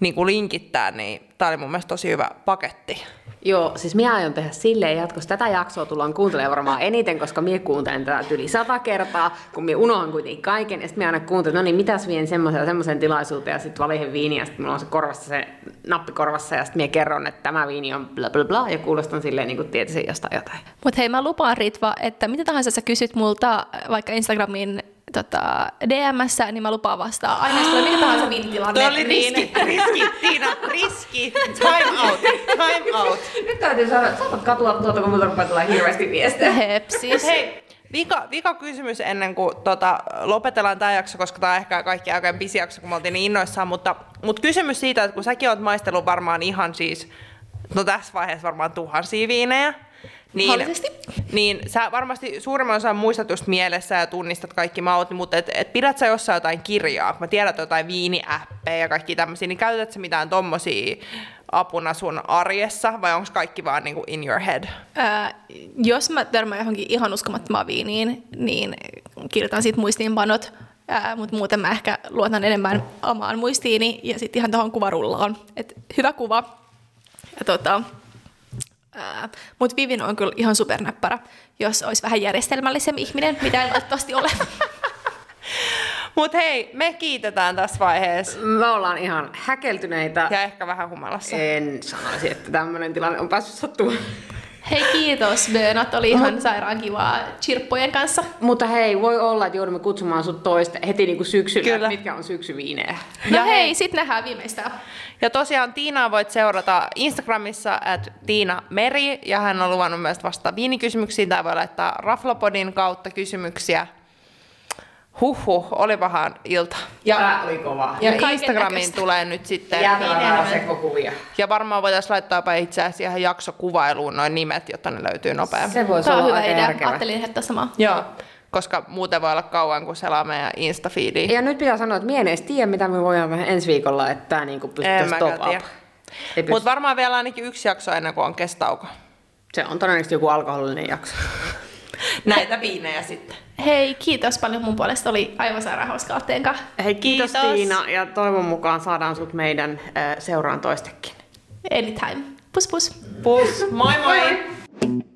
niin kuin linkittää, niin tämä oli mun mielestä tosi hyvä paketti. Joo, siis minä aion tehdä silleen jatkossa. Tätä jaksoa tullaan kuuntelemaan varmaan eniten, koska minä kuuntelen tätä yli sata kertaa, kun minä unohan kuitenkin kaiken. Ja sitten minä aina kuuntelen, no niin, mitäs vien semmoiseen semmoiseen tilaisuuteen, ja sitten valihin viini, ja sitten minulla on se korvassa, se nappi korvassa, ja sitten minä kerron, että tämä viini on bla bla bla, ja kuulostan silleen niin kuin tietäisin jostain jotain. Mutta hei, mä lupaan Ritva, että mitä tahansa sä kysyt multa vaikka Instagramin tota, D M:ssä, niin mä lupaan vastaa. Aina jos tulee mikä tahansa viinitilanne. Tuo oli riski, riski, Tiina, riski. Time out, time out. Nyt täytyy saada, saada katua tuolta, kun multa rupeaa tulla hirveästi viestejä. Hepsis. Hei, vika, vika kysymys ennen kuin tota, lopetellaan tämä jakso, koska tämä on ehkä kaikki aika pisi jakso, kun me oltiin niin innoissaan. Mutta, mutta kysymys siitä, että kun säkin olet maistellut varmaan ihan siis, no tässä vaiheessa varmaan tuhansia viinejä. Niin, niin sä varmasti suurimman osan muistat just mielessä ja tunnistat kaikki maut, mutta et, et pidät sä jossain jotain kirjaa, mä tiedät jotain viiniäppejä ja kaikki tämmöisiä, niin käytät sä mitään tommosia apuna sun arjessa vai onko kaikki vaan niinku in your head? Ää, jos mä törmään johonkin ihan uskomattomaan viiniin, niin kirjoitan siitä muistiinpanot, ää, mutta muuten mä ehkä luotan enemmän omaan muistiini ja sitten ihan tohon kuvarullaan. Et hyvä kuva ja tota... Mutta Vivin on kyllä ihan supernäppärä, jos olisi vähän järjestelmällisempi ihminen, mitä en valitettavasti ole. Mut hei, me kiitetään tässä vaiheessa. Me ollaan ihan häkeltyneitä. Ja ehkä vähän humalassa. En sanoisi, että tämmöinen tilanne on päässyt sattumaan. Hei, kiitos Bönat, oli ihan sairaan kivaa chirppojen kanssa. Mutta hei, voi olla, että joudumme kutsumaan sut toista heti niin kuin syksyllä, kyllä, mitkä on syksyviinejä. No ja hei, hei, sit nähdään viimeistään. Ja tosiaan Tiinaa voit seurata Instagramissa at Tiina Meri, ja hän on luvannut myös vastata viinikysymyksiin, tai voi laittaa Raflapodin kautta kysymyksiä. Huhhuh, olipahan ilta. Ja tämä oli kovaa. Ja Instagramiin tulee nyt sitten. Jäävää sekokuvia. Ja varmaan voitaisiin laittaa itse asiassa ihan jaksokuvailuun noin nimet, jotta ne löytyy nopeasti. Se voisi olla aika järkevä. Idea. Ajattelin, että sama. Joo, koska muuten voi olla kauan, kun selaa meidän Insta-feediin. Ja nyt pitää sanoa, että mie en edes tiedä, mitä me voidaan vähän ensi viikolla, että tämä niinku pystyttäisiin top up. Mutta varmaan vielä ainakin yksi jakso ennen kuin on kestauko. Se on todennäköisesti joku alkoholinen jakso. Näitä viinejä sitten. Hei, kiitos paljon mun puolesta. Oli aivan sairaan hauskaa teidän kanssa. Hei, kiitos, kiitos Tiina, ja toivon mukaan saadaan sut meidän äh, seuraan toistekin. Anytime. Pus pus. Pus. Moi moi. Moi.